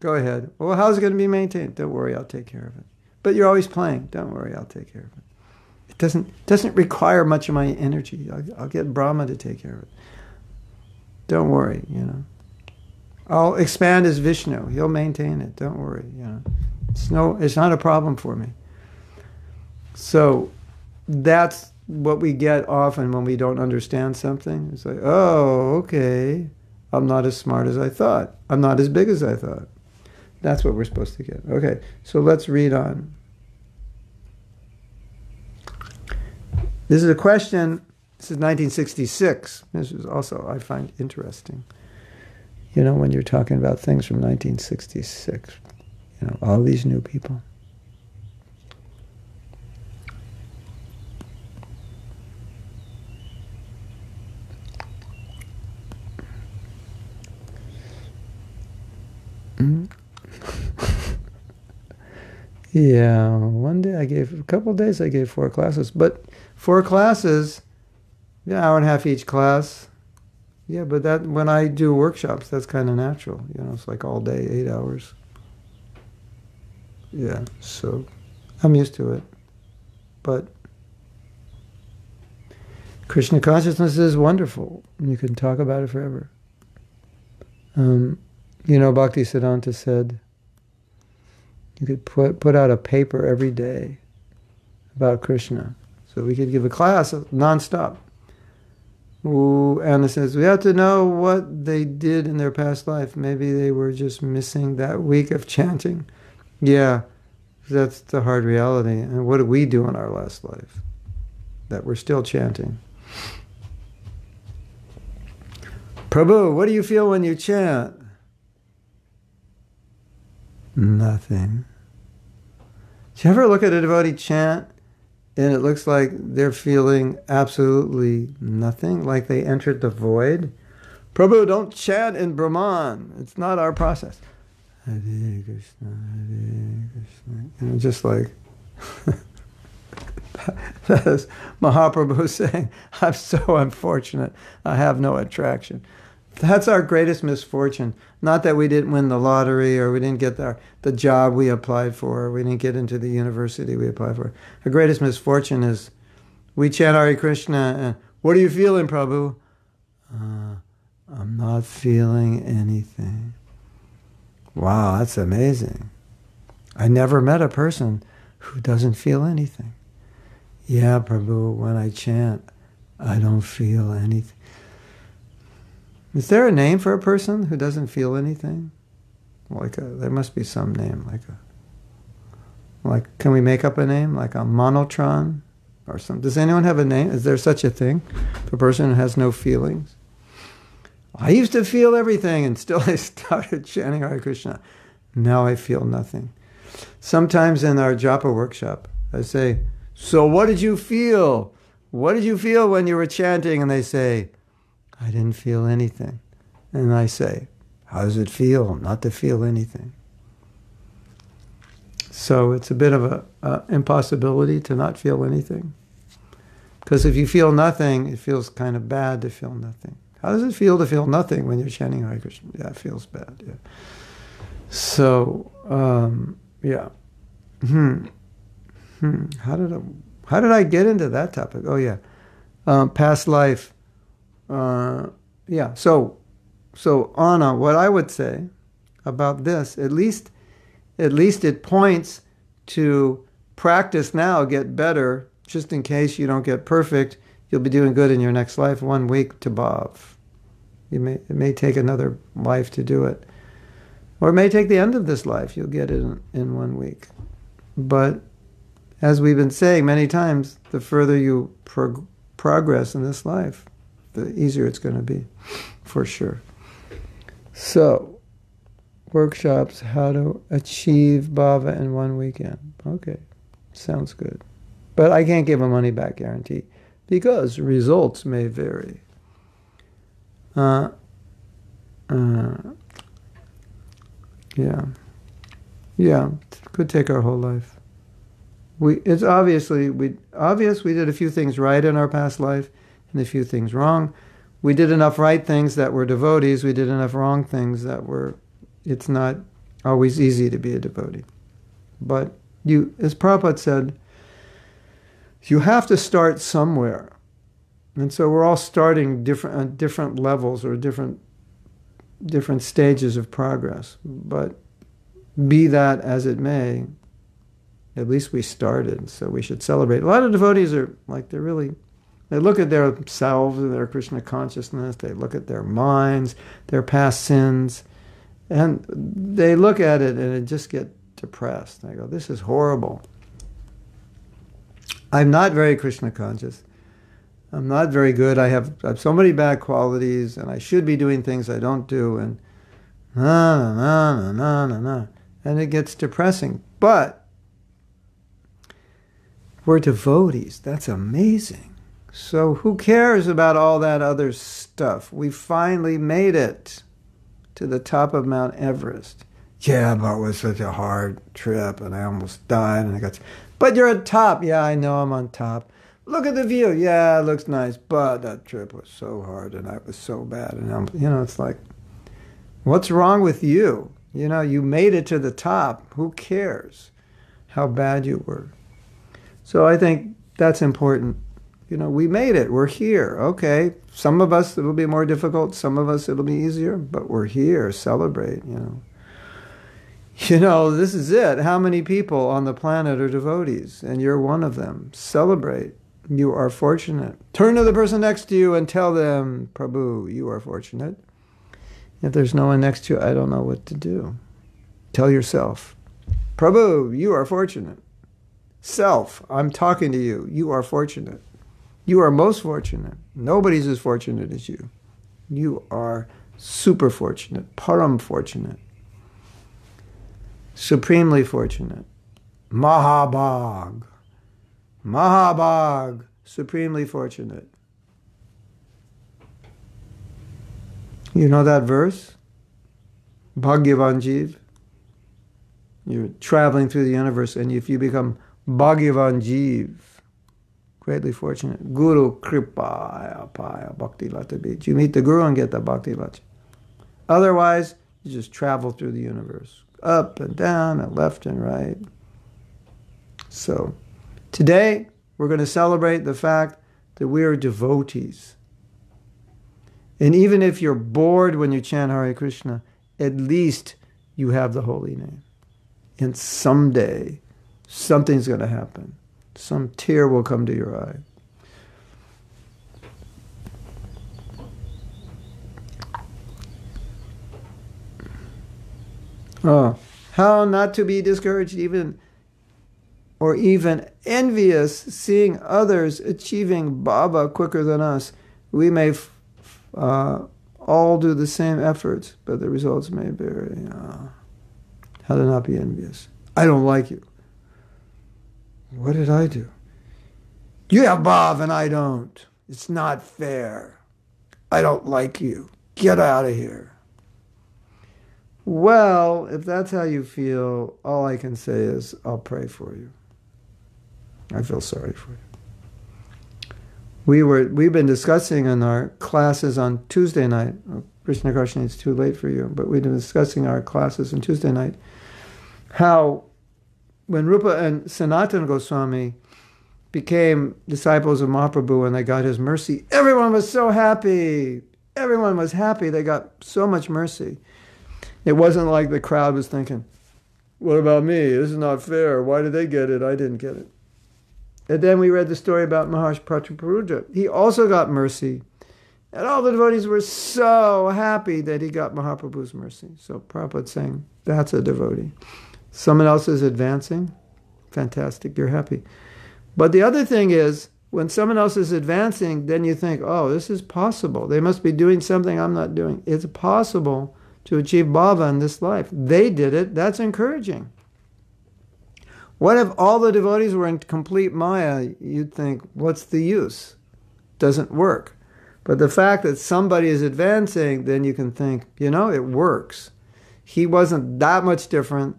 Go ahead. Well, how's it going to be maintained? Don't worry, I'll take care of it. But you're always playing. Don't worry, I'll take care of it. It doesn't require much of my energy. I'll get Brahma to take care of it. Don't worry, you know. I'll expand as Vishnu. He'll maintain it. Don't worry, you know. It's not a problem for me. So that's what we get often when we don't understand something. It's like, oh, okay. I'm not as smart as I thought. I'm not as big as I thought. That's what we're supposed to get. Okay, so let's read on. This is a question. This is 1966. This is also, I find, interesting. You know, when you're talking about things from 1966, you know, all these new people. Yeah, a couple of days I gave 4 classes, but 4 classes, an hour and a half each class. Yeah, but that when I do workshops, that's kind of natural. You know, it's like all day, 8 hours. Yeah, so I'm used to it. But Krishna consciousness is wonderful. You can talk about it forever. You know, Bhaktisiddhanta said you could put out a paper every day about Krishna. So we could give a class non-stop. Anna says, we have to know what they did in their past life. Maybe they were just missing that week of chanting. Yeah, that's the hard reality. And what did we do in our last life that we're still chanting? Prabhu, what do you feel when you chant? Nothing. Do you ever look at a devotee chant and it looks like they're feeling absolutely nothing, like they entered the void? Prabhu, don't chant in Brahman. It's not our process. Hare Krishna, Hare Krishna. You know, just like that is Mahaprabhu saying, I'm so unfortunate, I have no attraction. That's our greatest misfortune. Not that we didn't win the lottery or we didn't get the job we applied for, or we didn't get into the university we applied for. Our greatest misfortune is we chant Hare Krishna and, what are you feeling, Prabhu? I'm not feeling anything. Wow, that's amazing. I never met a person who doesn't feel anything. Yeah, Prabhu, when I chant, I don't feel anything. Is there a name for a person who doesn't feel anything? There must be some name. Can we make up a name? Like a monotron or something? Does anyone have a name? Is there such a thing for a person who has no feelings? I used to feel everything, and still I started chanting Hare Krishna. Now I feel nothing. Sometimes in our japa workshop, I say, so what did you feel? What did you feel when you were chanting? And they say, I didn't feel anything. And I say, how does it feel not to feel anything? So it's a bit of an impossibility to not feel anything. Because if you feel nothing, it feels kind of bad to feel nothing. How does it feel to feel nothing when you're chanting Hare Krishna? Yeah, it feels bad. Yeah. So, How did I get into that topic? Oh, yeah. Past life. So Anna, what I would say about this, at least it points to practice now, get better, just in case you don't get perfect. You'll be doing good in your next life. 1 week to Bhav. It may take another life to do it. Or it may take the end of this life. You'll get it in 1 week. But as we've been saying many times, the further you progress in this life, the easier it's going to be, for sure. So, workshops, how to achieve bhava in 1 weekend. Okay, sounds good. But I can't give a money-back guarantee, because results may vary. Could take our whole life. It's obvious we did a few things right in our past life, and a few things wrong. We did enough right things that were devotees. We did enough wrong things that were... It's not always easy to be a devotee. But you, as Prabhupada said, you have to start somewhere. And so we're all starting different levels or different stages of progress. But be that as it may, at least we started, so we should celebrate. A lot of devotees are they look at themselves and their Krishna consciousness, they look at their minds, their past sins, and they look at it and just get depressed. They go, this is horrible. I'm not very Krishna conscious. I'm not very good. I have so many bad qualities, and I should be doing things I don't do, and and it gets depressing. But we're devotees. That's amazing. So who cares about all that other stuff? We finally made it to the top of Mount Everest. Yeah, but it was such a hard trip, and I almost died, and I got... But you're at top. Yeah, I know I'm on top. Look at the view. Yeah, it looks nice, but that trip was so hard, and I was so bad. And it's like, what's wrong with you? You know, you made it to the top. Who cares how bad you were? So I think that's important. you know, we made it, we're here, okay. Some of us it'll be more difficult, some of us it'll be easier, but we're here, celebrate, you know. You know, this is it. How many people on the planet are devotees? And you're one of them. Celebrate. You are fortunate. Turn to the person next to you and tell them, Prabhu, you are fortunate. If there's no one next to you, I don't know what to do. Tell yourself, Prabhu, you are fortunate. Self, I'm talking to you. You are fortunate. You are most fortunate. Nobody's as fortunate as you. You are super fortunate, param fortunate, supremely fortunate, Mahabhag. Mahabhag, supremely fortunate. You know that verse? Bhagyavan Jeev. You're traveling through the universe, and if you become Bhagyavan Jeev, greatly fortunate. Guru Kripa Paya Bhakti Lata Bij. You meet the Guru and get the Bhakti Lata. Otherwise, you just travel through the universe, up and down and left and right. So, today, we're going to celebrate the fact that we are devotees. And even if you're bored when you chant Hare Krishna, at least you have the holy name. And someday, something's going to happen. Some tear will come to your eye. Oh, how not to be discouraged or even envious, seeing others achieving Baba quicker than us. We may all do the same efforts, but the results may vary. How to not be envious. I don't like you. What did I do? You have Baba and I don't. It's not fair. I don't like you. Get out of here. Well, if that's how you feel, all I can say is, I'll pray for you. I feel sorry for you. We've been discussing in our classes on Tuesday night. Oh, Krishna Krishna, it's too late for you, but we've been discussing our classes on Tuesday night how when Rupa and Sanatana Goswami became disciples of Mahaprabhu and they got his mercy, everyone was so happy. Everyone was happy. They got so much mercy. It wasn't like the crowd was thinking, what about me? This is not fair. Why did they get it? I didn't get it. And then we read the story about Maharshi Prataparuja. He also got mercy. And all the devotees were so happy that he got Mahaprabhu's mercy. So Prabhupada's saying, that's a devotee. Someone else is advancing. Fantastic, you're happy. But the other thing is, when someone else is advancing, then you think, oh, this is possible. They must be doing something I'm not doing. It's possible to achieve Baba in this life. They did it. That's encouraging. What if all the devotees were in complete Maya? You'd think, what's the use? Doesn't work. But the fact that somebody is advancing, then you can think, you know, it works. He wasn't that much different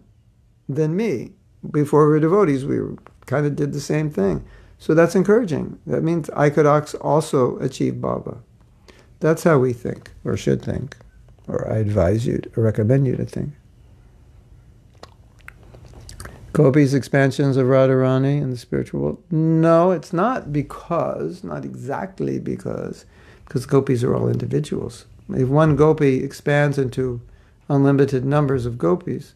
than me. Before we were devotees, we kind of did the same thing. So that's encouraging. That means I could also achieve Baba. That's how we think, or should think, or I advise you, or recommend you to think. Gopis' expansions of Radharani in the spiritual world? No, it's not because, not exactly because gopis are all individuals. If one gopi expands into unlimited numbers of gopis,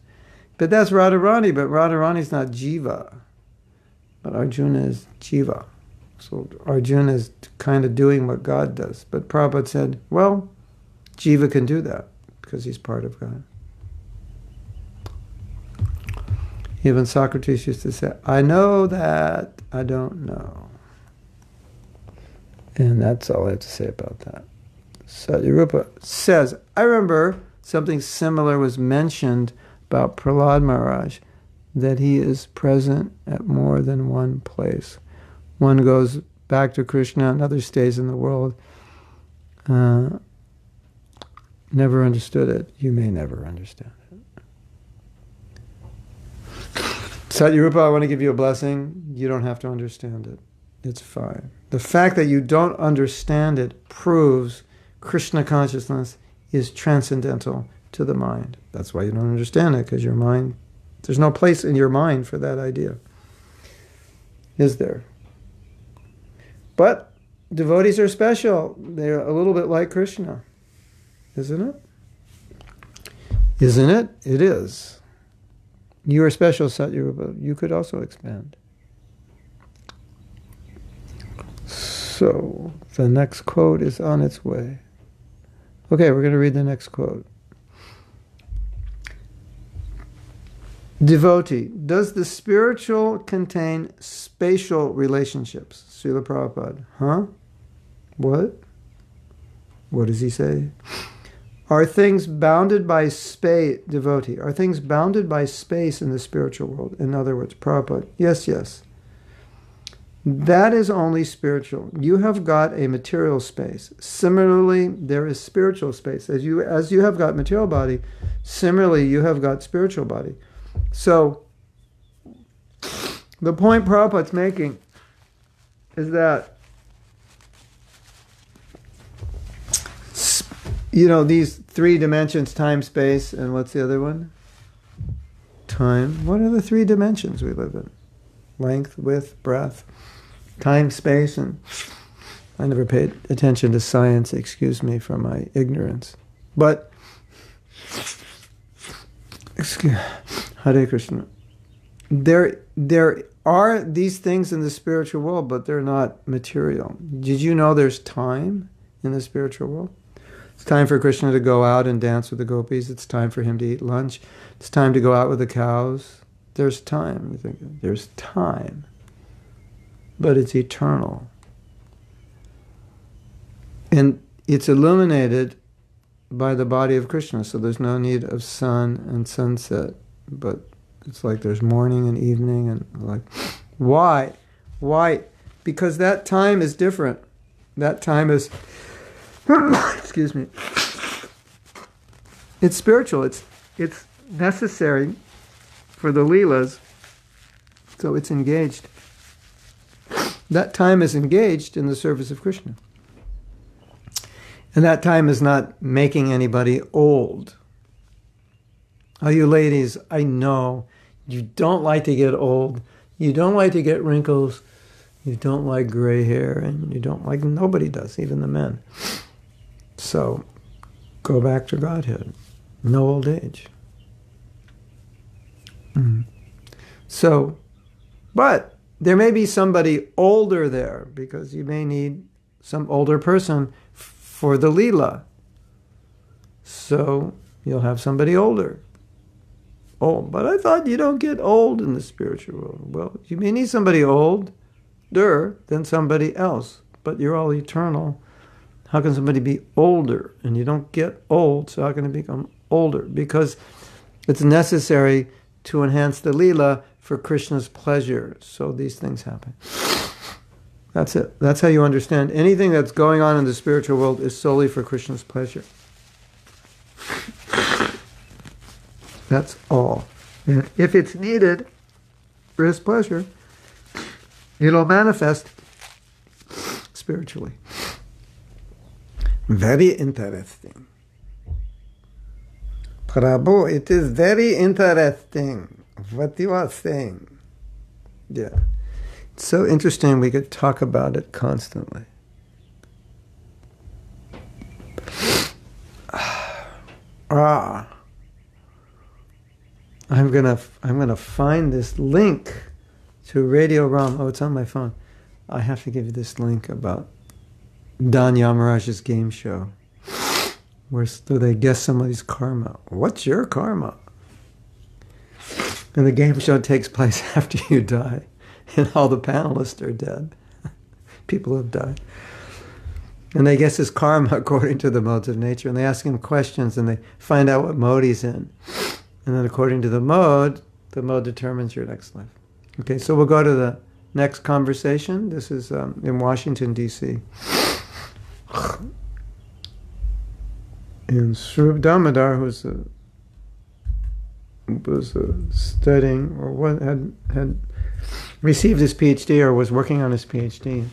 but that's Radharani, but Radharani's not jiva. But Arjuna is jiva. So Arjuna is kind of doing what God does. But Prabhupada said, well, jiva can do that because he's part of God. Even Socrates used to say, I know that I don't know. And that's all I have to say about that. Satyarupa says, I remember something similar was mentioned about Prahlad Maharaj, that he is present at more than one place. One goes back to Krishna, another stays in the world. Never understood it. You may never understand it. Satyarupa, I want to give you a blessing. You don't have to understand it. It's fine. The fact that you don't understand it proves Krishna consciousness is transcendental to the mind. That's why you don't understand it, because your mind, there's no place in your mind for that idea. Is there? But devotees are special. They're a little bit like Krishna. Isn't it? Isn't it? It is. You are special, Satyarupa. You could also expand. So, the next quote is on its way. Okay, we're going to read the next quote. Devotee, does the spiritual contain spatial relationships? Srila Prabhupada, What? What does he say? Are things bounded by space, devotee? Are things bounded by space in the spiritual world? In other words, Prabhupada, yes. That is only spiritual. You have got a material space. Similarly, there is spiritual space. As you have got material body, similarly you have got spiritual body. So, the point Prabhupada's making is that, you know, these three dimensions, time, space, and what's the other one? Time. What are the three dimensions we live in? Length, width, breadth, time, space, and I never paid attention to science, excuse me for my ignorance. But, Hare Krishna. There are these things in the spiritual world, but they're not material. Did you know there's time in the spiritual world? It's time for Krishna to go out and dance with the gopis. It's time for him to eat lunch. It's time to go out with the cows. There's time. There's time. But it's eternal. And it's illuminated by the body of Krishna, so there's no need of sun and sunset. But it's like there's morning and evening, and like, why? Why? Because that time is different. That time is, excuse me, it's spiritual. It's necessary for the leelas, so it's engaged. That time is engaged in the service of Krishna. And that time is not making anybody old. Oh, you ladies, I know you don't like to get old. You don't like to get wrinkles. You don't like gray hair, and you don't like, nobody does, even the men. So, go back to Godhead. No old age. So, but there may be somebody older there, because you may need some older person for the Leela. So you'll have somebody older. Oh, but I thought you don't get old in the spiritual world. Well, you may need somebody older than somebody else, but you're all eternal. How can somebody be older? And you don't get old, so how can it become older? Because it's necessary to enhance the Leela for Krishna's pleasure. So these things happen. That's it. That's how you understand. Anything that's going on in the spiritual world is solely for Krishna's pleasure. That's all. And if it's needed for his pleasure, it'll manifest spiritually. Very interesting. Prabhu, it is very interesting what you are saying. Yeah. So interesting, we could talk about it constantly. I'm gonna find this link to Radio Ram. Oh, it's on my phone. I have to give you this link about Don Yamaraj's game show, where they guess somebody's karma. What's your karma? And the game show takes place after you die. And all the panelists are dead. People have died. And they guess his karma according to the modes of nature. And they ask him questions and they find out what mode he's in. And then according to the mode determines your next life. Okay, so we'll go to the next conversation. This is in Washington, D.C. And Sri Damodar, who was studying or what had received his PhD or was working on his PhD,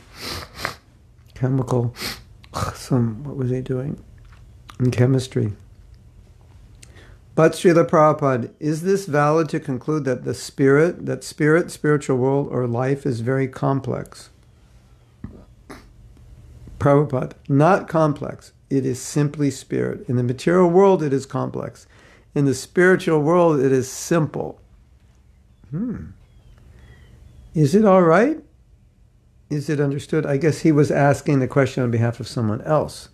chemical, what was he doing? In chemistry. But Srila Prabhupada, is this valid to conclude that the spirit, spiritual world or life is very complex? Prabhupada, not complex. It is simply spirit. In the material world, it is complex. In the spiritual world, it is simple. Is it all right? Is it understood? I guess he was asking the question on behalf of someone else.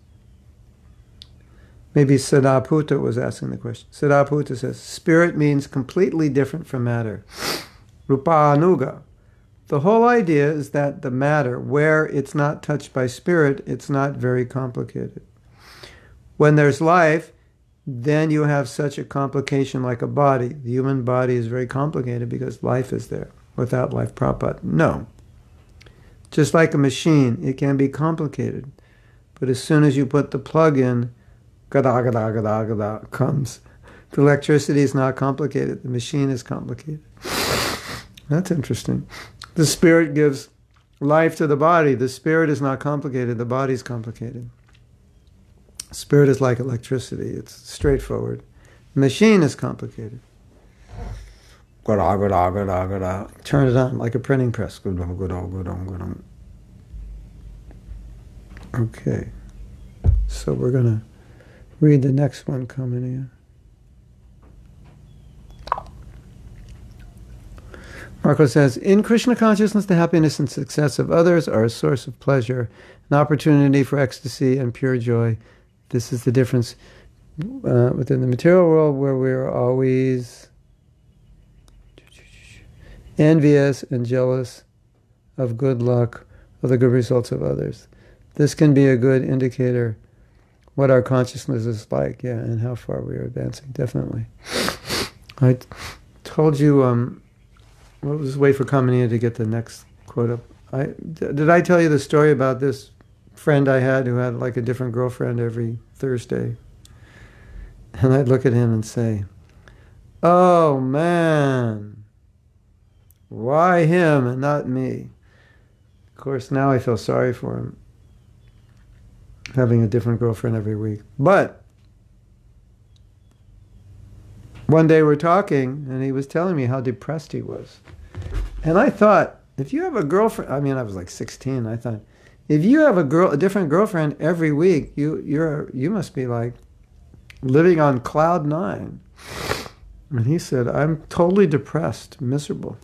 Maybe Sadaputta was asking the question. Sadaputta says, spirit means completely different from matter. Rupanuga. The whole idea is that the matter, where it's not touched by spirit, it's not very complicated. When there's life, then you have such a complication like a body. The human body is very complicated because life is there. Without life, Prabhupada, no. Just like a machine, it can be complicated. But as soon as you put the plug in, gada, gada, gada, gada comes. The electricity is not complicated. The machine is complicated. That's interesting. The spirit gives life to the body. The spirit is not complicated. The body is complicated. Spirit is like electricity. It's straightforward. Machine is complicated. Gada, gada, gada, gada. Turn it on like a printing press. Gada, gada, gada, gada. Okay. So we're going to read the next one, Khamania. Marco says, in Krishna consciousness, the happiness and success of others are a source of pleasure, an opportunity for ecstasy and pure joy. This is the difference within the material world, where we are always envious and jealous of good luck, of the good results of others. This can be a good indicator what our consciousness is like, yeah, and how far we are advancing, definitely. I told you, well, let's wait for Khamania to get the next quote up. Did I tell you the story about this friend I had who had like a different girlfriend every Thursday? And I'd look at him and say, oh man, why him and not me? Of course, now I feel sorry for him, having a different girlfriend every week. But one day we're talking, and he was telling me how depressed he was. And I thought, if you have a girlfriend, I mean, I was like 16, I thought, if you have a different girlfriend every week, you must be like living on cloud nine. And he said, I'm totally depressed, miserable.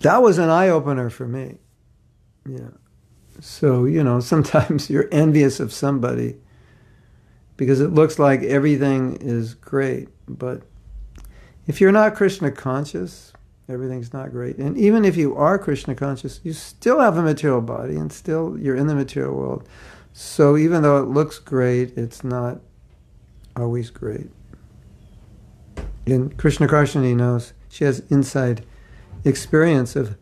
That was an eye-opener for me. Yeah. So, you know, sometimes you're envious of somebody because it looks like everything is great. But if you're not Krishna conscious, everything's not great. And even if you are Krishna conscious, you still have a material body and still you're in the material world. So even though it looks great, it's not always great. And Krishna Karshani knows, she has inside experience of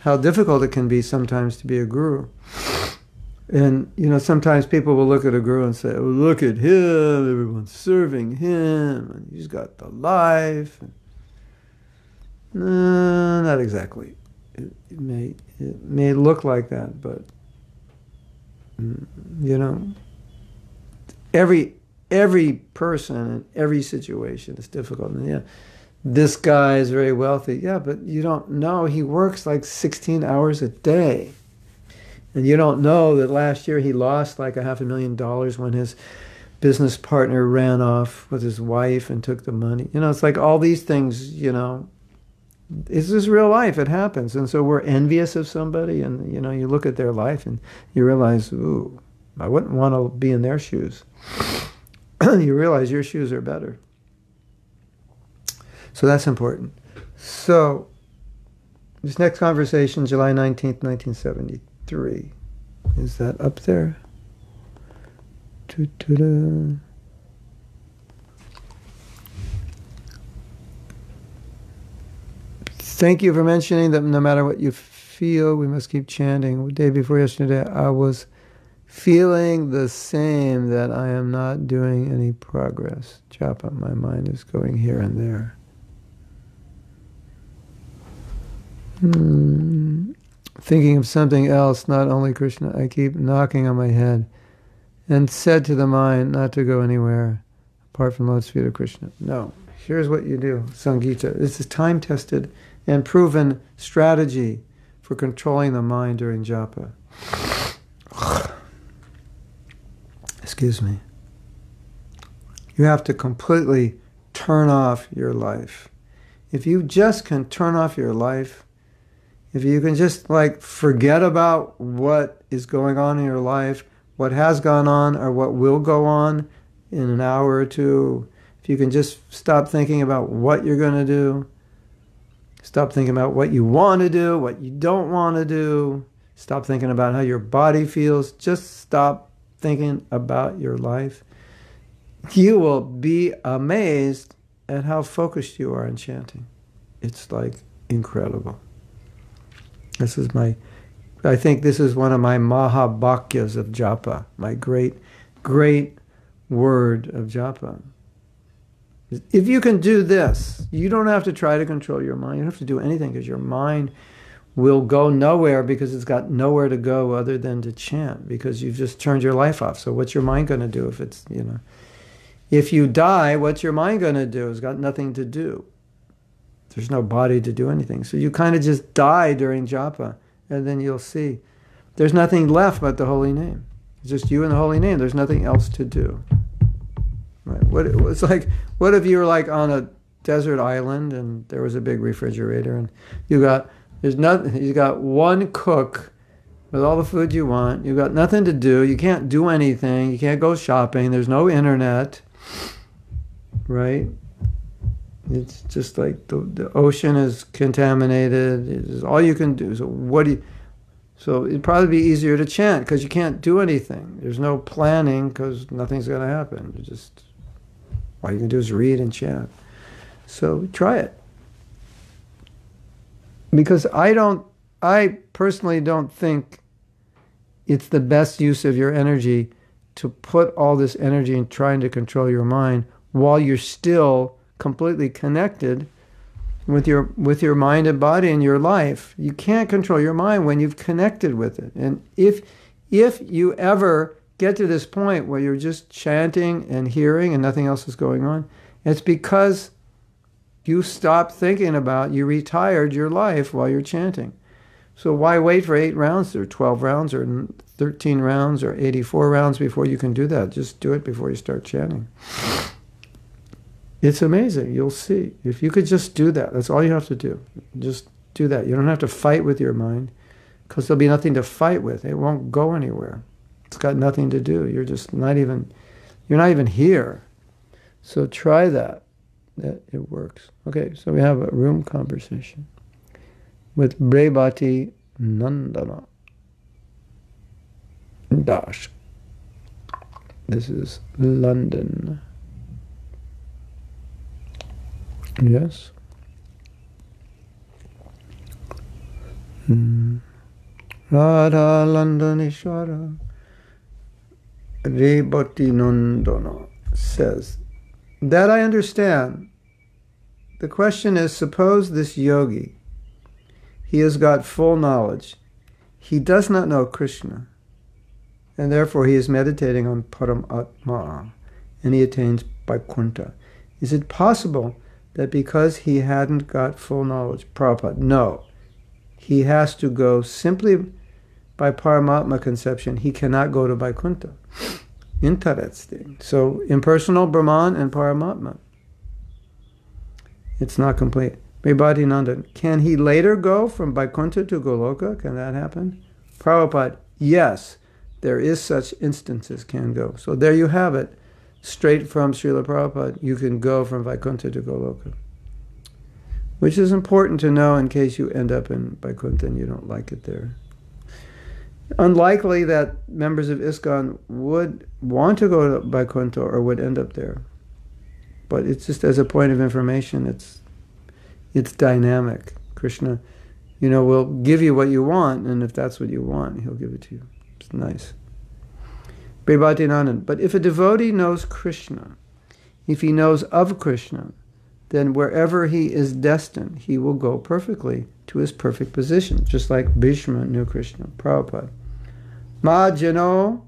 how difficult it can be sometimes to be a guru. And, you know, sometimes people will look at a guru and say, oh, look at him, everyone's serving him, and he's got the life. No, not exactly. It may look like that, but, you know, every person in every situation is difficult. And yeah, this guy is very wealthy. Yeah, but you don't know. He works like 16 hours a day. And you don't know that last year he lost like $500,000 when his business partner ran off with his wife and took the money. You know, it's like all these things, you know. It's just real life. It happens. And so we're envious of somebody. And, you know, you look at their life and you realize, ooh, I wouldn't want to be in their shoes. You realize your shoes are better. So that's important. So, this next conversation, July 19th, 1973. Is that up there? Doo-doo-doo. Thank you for mentioning that no matter what you feel, we must keep chanting. The day before yesterday, I was feeling the same, that I am not doing any progress. Japa, my mind is going here and there. Thinking of something else, not only Krishna. I keep knocking on my head and said to the mind not to go anywhere apart from Lord's feet of Krishna. No. Here's what you do, Sangeeta. This is time-tested and proven strategy for controlling the mind during japa. You have to completely turn off your life. If you just can turn off your life, if you can just forget about what is going on in your life, what has gone on or what will go on in an hour or two, if you can just stop thinking about what you're going to do, stop thinking about what you want to do, what you don't want to do, stop thinking about how your body feels, just stop thinking about your life, you will be amazed at how focused you are in chanting. It's incredible. This is my, I think this is one of my Mahabhakyas of japa, my great, great word of japa. If you can do this, you don't have to try to control your mind. You don't have to do anything because your mind will go nowhere because it's got nowhere to go other than to chant because you've just turned your life off. So what's your mind going to do if it's, you know? If you die, what's your mind going to do? It's got nothing to do. There's no body to do anything. So you kind of just die during japa. And then you'll see there's nothing left but the holy name. It's just you and the holy name. There's nothing else to do. Right? What if you were on a desert island and there was a big refrigerator and you got one cook with all the food you want. You've got nothing to do. You can't do anything. You can't go shopping. There's no internet. Right? It's just the ocean is contaminated. It's all you can do. So so it'd probably be easier to chant because you can't do anything. There's no planning because nothing's going to happen. You just, all you can do is read and chant. So try it. Because I personally don't think it's the best use of your energy to put all this energy in trying to control your mind while you're still completely connected with your mind and body and your life. You can't control your mind when you've connected with it. And if you ever get to this point where you're just chanting and hearing and nothing else is going on, it's because you stopped thinking about, you retired your life while you're chanting. So why wait for 8 rounds or 12 rounds or 13 rounds or 84 rounds before you can do that? Just do it before you start chanting. It's amazing. You'll see. If you could just do that, that's all you have to do. Just do that. You don't have to fight with your mind because there'll be nothing to fight with. It won't go anywhere. It's got nothing to do. You're just not even here. So try that. That it works. Okay, so we have a room conversation with Brebati Nandana Dash. This is London. Yes. Radha Landanishwara Rebati Nandana says, that I understand. The question is, suppose this yogi, he has got full knowledge. He does not know Krishna, and therefore he is meditating on Paramatma, and he attains Vaikuntha. Is it possible that because he hadn't got full knowledge, Prabhupada? No. He has to go simply by Paramatma conception. He cannot go to Vaikuntha. Interesting. So, impersonal Brahman and Paramatma. It's not complete. Brebati Nandan, can he later go from Vaikuntha to Goloka? Can that happen? Prabhupada, yes. There is such instances can go. So there you have it. Straight from Srila Prabhupada, you can go from Vaikuntha to Goloka. Which is important to know in case you end up in Vaikuntha and you don't like it there. Unlikely that members of ISKCON would want to go to Vaikuntha or would end up there. But it's just as a point of information, it's dynamic. Krishna, will give you what you want, and if that's what you want, he'll give it to you. It's nice. Brebati Nandan, but if a devotee knows Krishna, if he knows of Krishna, then wherever he is destined, he will go perfectly to his perfect position, just like Bhishma knew Krishna. Prabhupada. Mahajano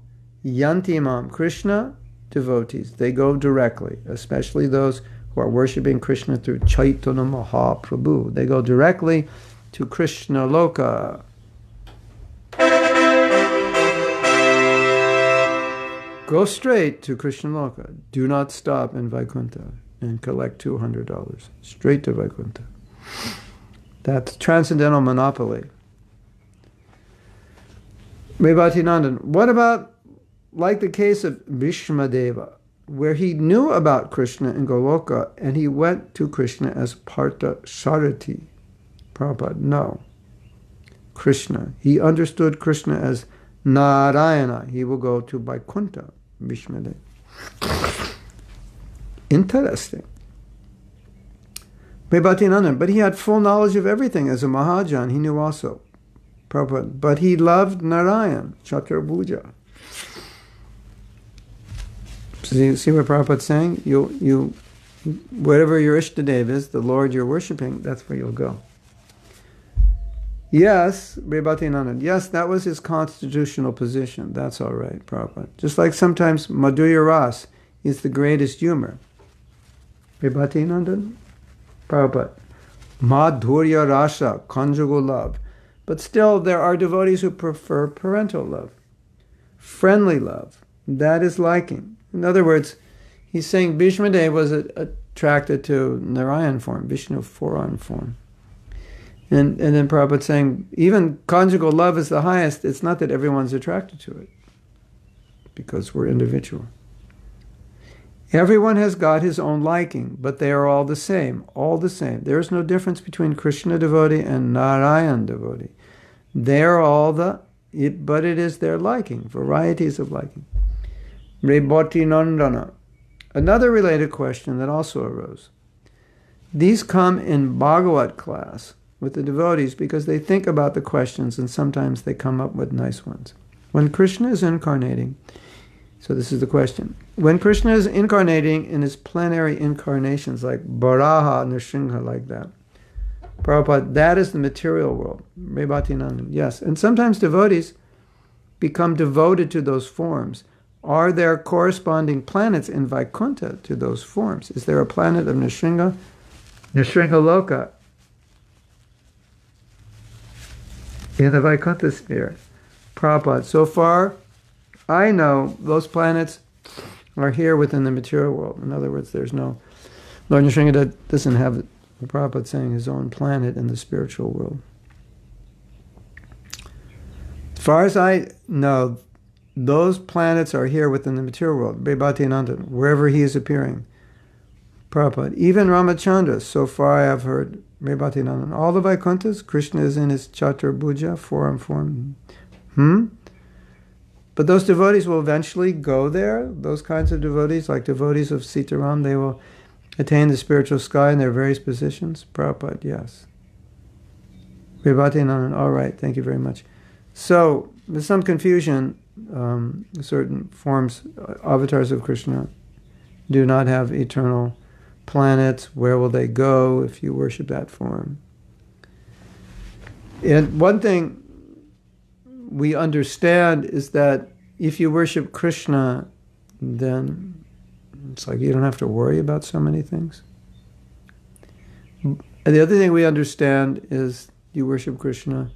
yantimam. Krishna devotees, they go directly, especially those who are worshipping Krishna through Chaitanya Mahaprabhu. They go directly to Krishna Loka. Go straight to Krishna Loka. Do not stop in Vaikuntha and collect $200. Straight to Vaikuntha. That's transcendental monopoly. Vibhati Nandan, what about like the case of Bhishmadeva, where he knew about Krishna in Goloka and he went to Krishna as Partha Sharati? Prabhupada, no. Krishna. He understood Krishna as Narayana. He will go to Vaikuntha, Bhishmadeva. Interesting. Vibhati Nandan, but he had full knowledge of everything as a Mahajan. He knew also. Prabhupada, but he loved Narayan, Chaturbuja. See what Prabhupada's saying? You, whatever your Ishtadev is, the Lord you're worshipping, that's where you'll go. Yes, Vibhati Nandan, yes, that was his constitutional position. That's all right, Prabhupada. Just like sometimes Madhurya Ras is the greatest humor. Vibhati Nandan, Prabhupada, Madhurya Rasa, conjugal love. But still, there are devotees who prefer parental love, friendly love. That is liking. In other words, he's saying Bhishmadeva was attracted to Narayan form, Vishnu forearm form. And then Prabhupada's saying, even conjugal love is the highest. It's not that everyone's attracted to it, because we're individual. Everyone has got his own liking, but they are all the same, all the same. There is no difference between Krishna devotee and Narayan devotee. They are all but it is their liking, varieties of liking. Vibhati Nandana. Another related question that also arose. These come in Bhagavat class with the devotees because they think about the questions and sometimes they come up with nice ones. When Krishna is incarnating, so this is the question. When Krishna is incarnating in his plenary incarnations like Varaha, Nrsimha, like that, Prabhupada, that is the material world. Vibhati Nandan, yes. And sometimes devotees become devoted to those forms. Are there corresponding planets in Vaikuntha to those forms? Is there a planet of Nrsimha, Nrsimhaloka, in the Vaikuntha sphere? Prabhupada, so far, I know those planets are here within the material world. In other words, there's no... Lord Nrsimha doesn't have, the Prabhupada saying, his own planet in the spiritual world. As far as I know, those planets are here within the material world. Vibhati Nandan, wherever he is appearing. Prabhupada, even Ramachandra, so far I have heard. Vibhati Nandan, all the Vaikunthas, Krishna is in his Chaturbuja, form. But those devotees will eventually go there. Those kinds of devotees, like devotees of Sitaram, they will attain the spiritual sky in their various positions. Prabhupada, yes. Vibhati Nandan, all right, thank you very much. So, there's some confusion. Certain forms, avatars of Krishna, do not have eternal planets. Where will they go if you worship that form? And one thing we understand is that if you worship Krishna, then it's like you don't have to worry about so many things. And the other thing we understand is you worship Krishna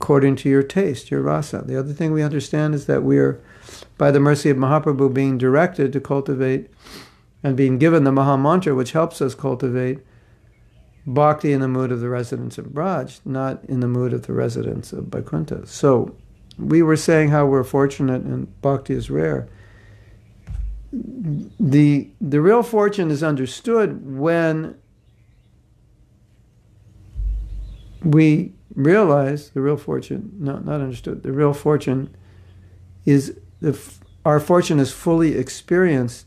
according to your taste, your rasa. The other thing we understand is that we are, by the mercy of Mahaprabhu, being directed to cultivate and being given the Maha Mantra, which helps us cultivate bhakti in the mood of the residents of Braj, not in the mood of the residents of Vaikuntha. So we were saying how we're fortunate and bhakti is rare. The real fortune is understood when we realize the real fortune, no, not understood, the real fortune is, our fortune is fully experienced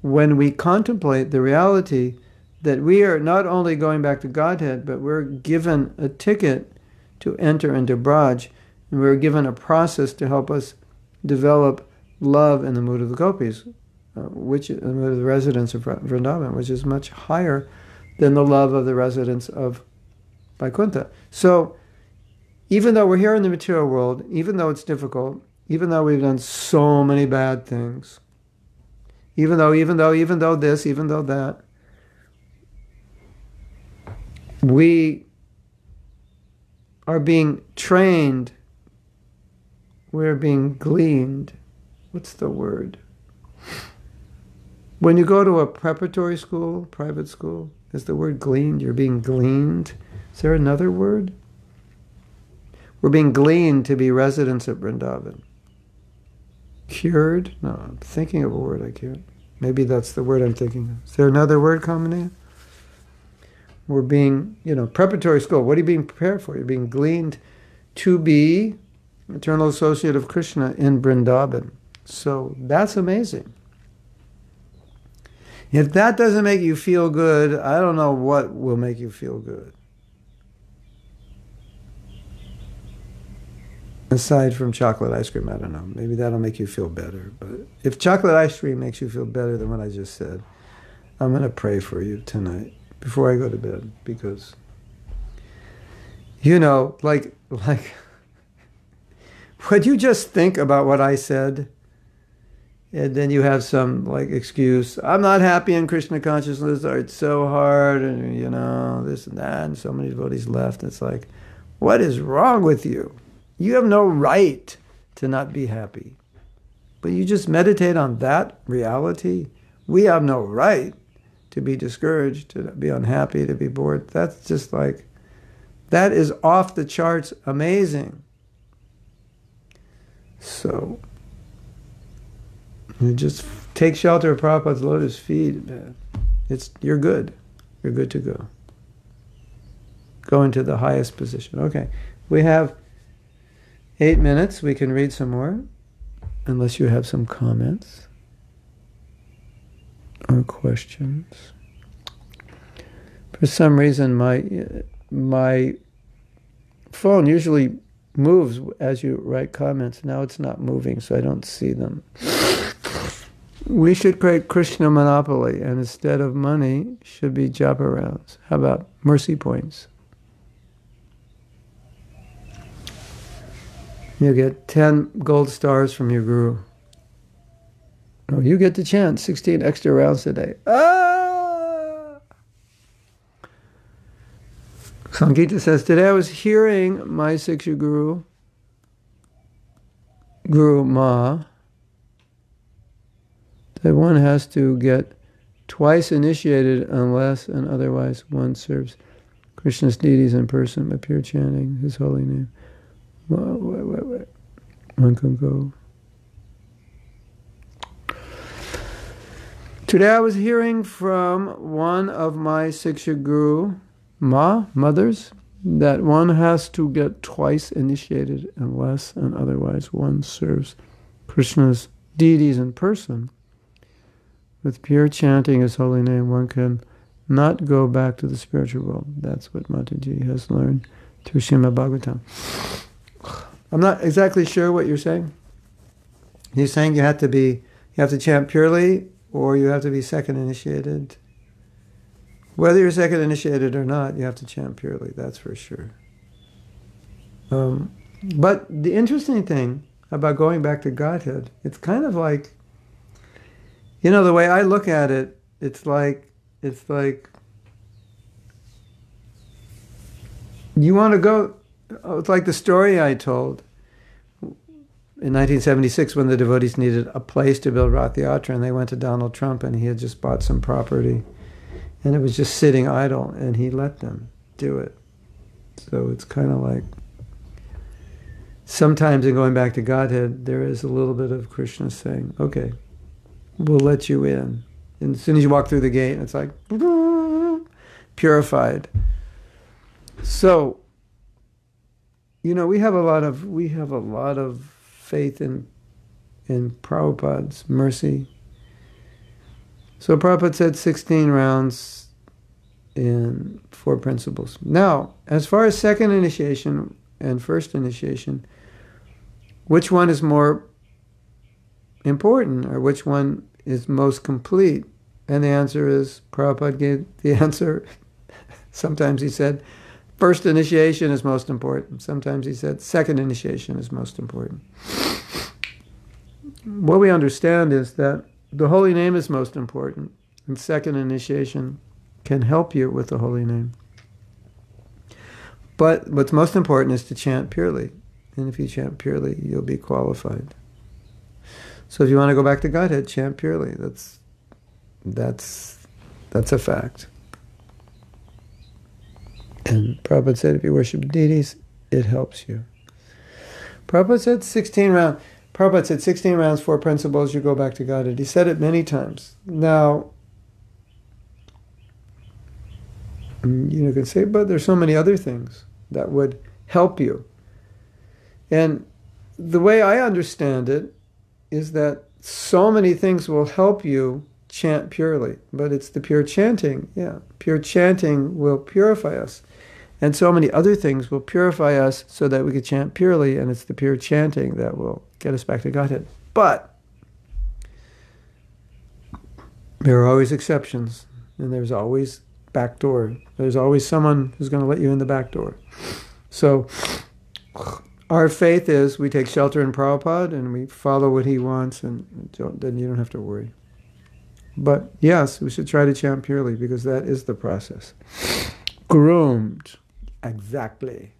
when we contemplate the reality that we are not only going back to Godhead, but we're given a ticket to enter into Braj, and we're given a process to help us develop love in the mood of the Gopis, which in the mood of the residents of Vrindavan, which is much higher than the love of the residents of Vaikuntha. So, even though we're here in the material world, even though it's difficult, even though we've done so many bad things, even though this, even though that, we are being trained, we're being gleaned what's the word? When you go to a preparatory school, private school, is the word gleaned? You're being gleaned. Is there another word? We're being gleaned to be residents of Vrindavan. Cured? No, I'm thinking of a word I can't. Maybe that's the word I'm thinking of. Is there another word, Khamania? We're being, you know, preparatory school. What are you being prepared for? You're being gleaned to be eternal associate of Krishna in Vrindavan. So that's amazing. If that doesn't make you feel good, I don't know what will make you feel good. Aside from chocolate ice cream, I don't know. Maybe that'll make you feel better. But if chocolate ice cream makes you feel better than what I just said, I'm going to pray for you tonight before I go to bed, because, you know, like would you just think about what I said? And then you have some, like, excuse. I'm not happy in Krishna consciousness, or it's so hard, and, you know, this and that, and so many devotees left. It's like, what is wrong with you? You have no right to not be happy. But you just meditate on that reality. We have no right to be discouraged, to be unhappy, to be bored. That's just like, that is off the charts amazing. So, you just take shelter of Prabhupada's lotus feet, man. You're good. You're good to go. Go into the highest position. Okay, we have 8 minutes. We can read some more, unless you have some comments or questions. For some reason, my phone usually moves as you write comments. Now it's not moving, so I don't see them. We should create Krishna Monopoly, and instead of money, should be japa rounds. How about mercy points? You get 10 gold stars from your guru. Oh, you get the chance, 16 extra rounds today. Ah! Sangeeta says, today I was hearing my Siksha Guru, Guru Ma, that one has to get twice initiated unless and otherwise one serves Krishna's deities in person by pure chanting his holy name. Wait. One can go. Today I was hearing from one of my Siksha Guru mothers, that one has to get twice initiated unless and otherwise one serves Krishna's deities in person. With pure chanting his holy name, one can not go back to the spiritual world. That's what Mataji has learned through Srimad Bhagavatam. I'm not exactly sure what you're saying. You're saying you have to chant purely, or you have to be second initiated. Whether you're second initiated or not, you have to chant purely, that's for sure. But the interesting thing about going back to Godhead, it's kind of like, you know, the way I look at it, it's like you want to go. It's like the story I told in 1976 when the devotees needed a place to build Rath Yatra, and they went to Donald Trump, and he had just bought some property and it was just sitting idle, and he let them do it. So it's kind of like, sometimes in going back to Godhead, there is a little bit of Krishna saying, okay, we'll let you in. And as soon as you walk through the gate, it's like, purified. So, you know, we have a lot of faith in Prabhupada's mercy. So Prabhupada said 16 rounds in 4 principles. Now, as far as second initiation and first initiation, which one is more important, or which one is most complete? And the answer is, Prabhupada gave the answer. Sometimes he said, first initiation is most important. Sometimes he said, second initiation is most important. What we understand is that the holy name is most important, and second initiation can help you with the holy name. But what's most important is to chant purely. And if you chant purely, you'll be qualified. So if you want to go back to Godhead, chant purely. That's a fact. And Prabhupada said, if you worship deities, it helps you. Prabhupada said 16 rounds. Prabhupada said 16 rounds, 4 principles, you go back to Godhead. He said it many times. Now, you can say, but there's so many other things that would help you. And the way I understand it is that so many things will help you chant purely, but it's the pure chanting, Pure chanting will purify us. And so many other things will purify us so that we can chant purely, and it's the pure chanting that will get us back to Godhead. But there are always exceptions, and there's always back door. There's always someone who's going to let you in the back door. So our faith is we take shelter in Prabhupada and we follow what he wants, and then you don't have to worry. But yes, we should try to chant purely because that is the process. Groomed. Exactly.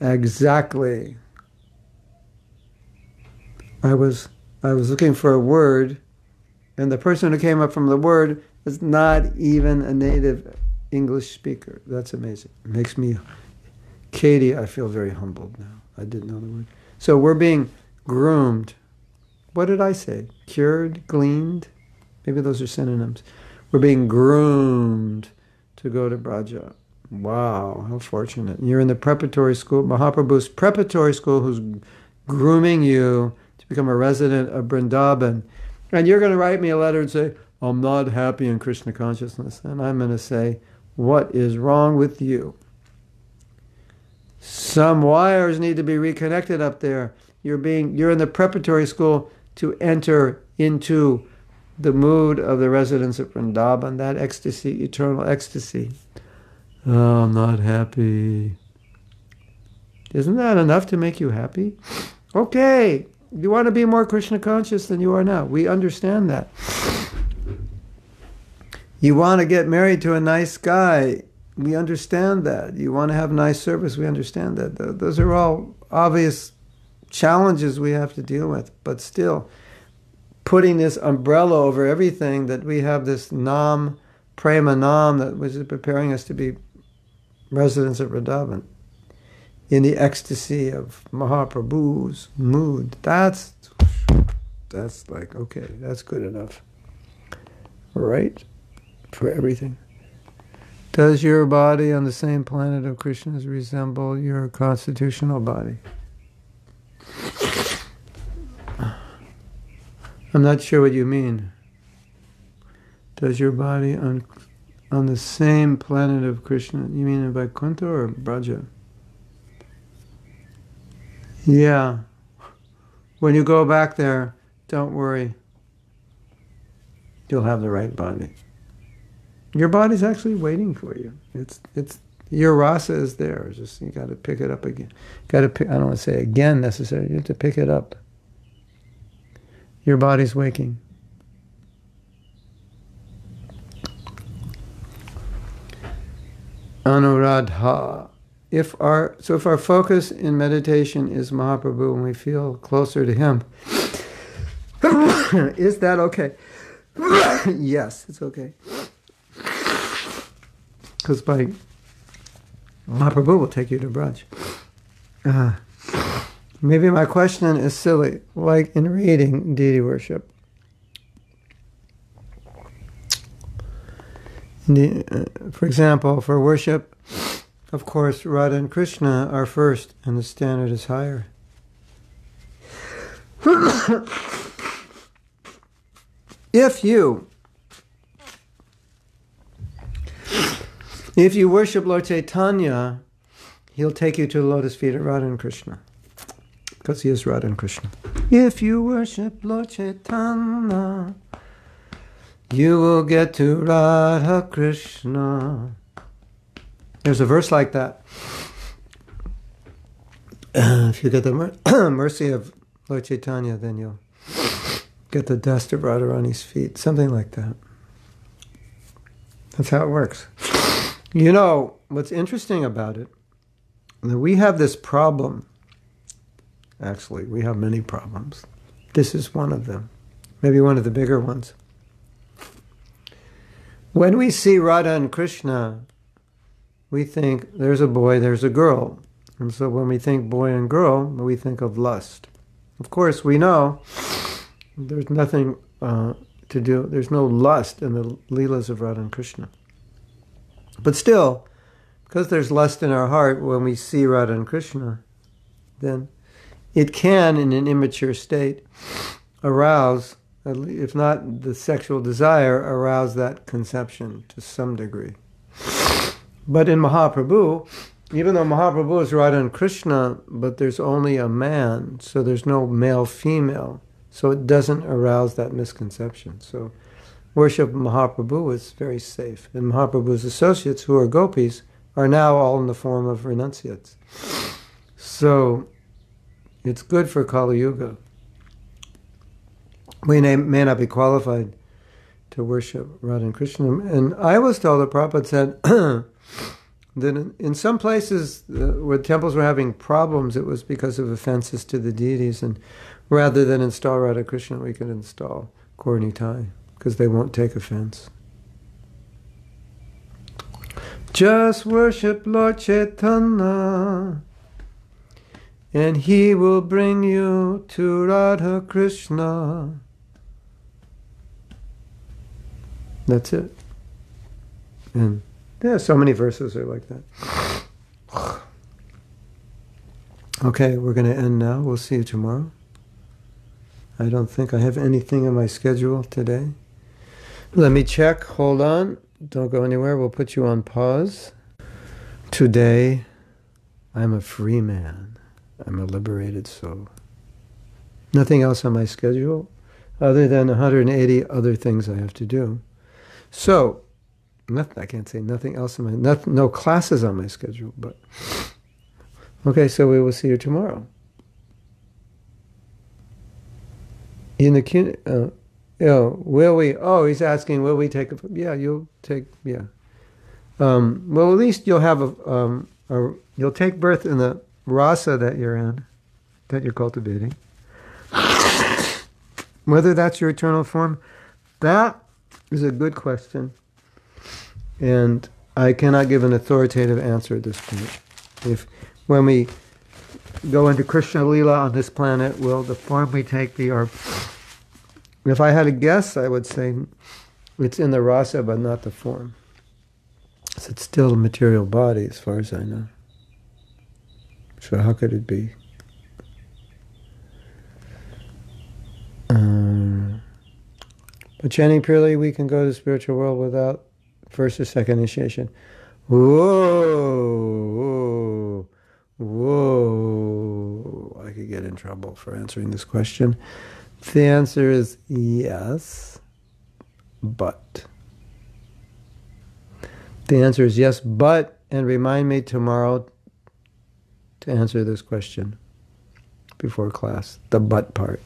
Exactly. I was looking for a word, and the person who came up from the word is not even a native English speaker. That's amazing. It makes me, Katie, I feel very humbled now. I didn't know the word. So we're being groomed. What did I say? Cured? Gleaned? Maybe those are synonyms. We're being groomed to go to Braja. Wow, how fortunate. You're in the preparatory school, Mahaprabhu's preparatory school, who's grooming you to become a resident of Vrindavan. And you're going to write me a letter and say, I'm not happy in Krishna consciousness. And I'm going to say, what is wrong with you? Some wires need to be reconnected up there. You're in the preparatory school to enter into the mood of the residents of Vrindavan, that ecstasy, eternal ecstasy. Oh, I'm not happy. Isn't that enough to make you happy? Okay, you want to be more Krishna conscious than you are now. We understand that. You want to get married to a nice guy. We understand that. You want to have nice service. We understand that. Those are all obvious challenges we have to deal with. But still, putting this umbrella over everything, that we have this nam, prema nam, that was preparing us to be residents of Vrindavan in the ecstasy of Mahaprabhu's mood. That's like, okay, that's good enough. Right? For everything. Does your body on the same planet of Krishna's resemble your constitutional body? I'm not sure what you mean. Does your body on the same planet of Krishna, you mean in Vaikuntha or Braja? Yeah. When you go back there, don't worry. You'll have the right body. Your body's actually waiting for you. It's your rasa is there. It's just you got to pick it up again. I don't want to say again necessarily. You have to pick it up. Your body's waking. Anuradha. If our focus in meditation is Mahaprabhu and we feel closer to him, is that okay? Yes, it's okay. Because by Mahaprabhu will take you to Braj. Maybe my question is silly, like in reading deity worship. For example, for worship, of course, Radha and Krishna are first, and the standard is higher. If you worship Lord Chaitanya, he'll take you to the lotus feet of Radha and Krishna. Because he is Radha and Krishna. If you worship Lord Chaitanya, you will get to Radha Krishna. There's a verse like that. If you get the mercy of Lord Chaitanya, then you'll get the dust of Radharani's feet. Something like that. That's how it works. You know, what's interesting about it, that we have this problem. Actually, we have many problems. This is one of them, maybe one of the bigger ones. When we see Radha and Krishna, we think there's a boy, there's a girl. And so when we think boy and girl, we think of lust. Of course, we know there's nothing to do, there's no lust in the Leelas of Radha and Krishna. But still, because there's lust in our heart when we see Radha and Krishna, then it can, in an immature state, arouse, if not the sexual desire, arouse that conception to some degree. But in Mahaprabhu, even though Mahaprabhu is Radha and Krishna, but there's only a man, so there's no male-female, so it doesn't arouse that misconception. So worship of Mahaprabhu is very safe. And Mahaprabhu's associates, who are gopis, are now all in the form of renunciates. So it's good for Kali Yuga. We may not be qualified to worship Radha and Krishna. And I was told that Prabhupada said that in some places where temples were having problems, it was because of offenses to the deities, and rather than install Radha Krishna, we could install Gaur Nitai, because they won't take offense. Just worship Lord Chaitanya, and he will bring you to Radha Krishna. That's it. And yeah, so many verses are like that. Okay, we're going to end now. We'll see you tomorrow. I don't think I have anything in my schedule today. Let me check. Hold on. Don't go anywhere. We'll put you on pause. Today, I'm a free man. I'm a liberated soul. Nothing else on my schedule other than 180 other things I have to do. So, nothing, I can't say nothing else on my, no classes on my schedule, but okay, so we will see you tomorrow. In the will we? Oh, he's asking, will we take? Yeah, you'll take. Yeah. Well, at least you'll have a you'll take birth in the rasa that you're in, that you're cultivating. Whether that's your eternal form, that is a good question. And I cannot give an authoritative answer at this point. If, when we go into Krishna Leela on this planet, will the form we take be our... If I had a guess, I would say it's in the rasa, but not the form. So it's still a material body, as far as I know. So how could it be? But chanting purely, we can go to the spiritual world without first or second initiation. Whoa, whoa, whoa. I could get in trouble for answering this question. The answer is yes, but. The answer is yes, but, and remind me tomorrow to answer this question before class, the but part.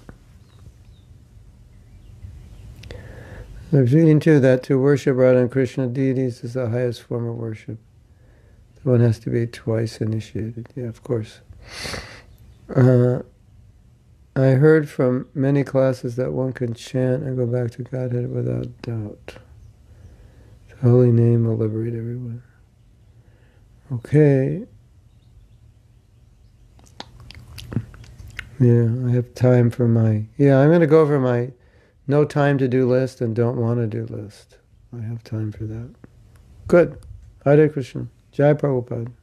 I was reading too that to worship Radha and Krishna deities is the highest form of worship. One has to be twice initiated. Yeah, of course. I heard from many classes that one can chant and go back to Godhead without doubt. The holy name will liberate everyone. Okay. Yeah, I have time for my... Yeah, I'm going to go over my... No time to do list and don't want to do list. I have time for that. Good. Hare Krishna. Jai Prabhupada.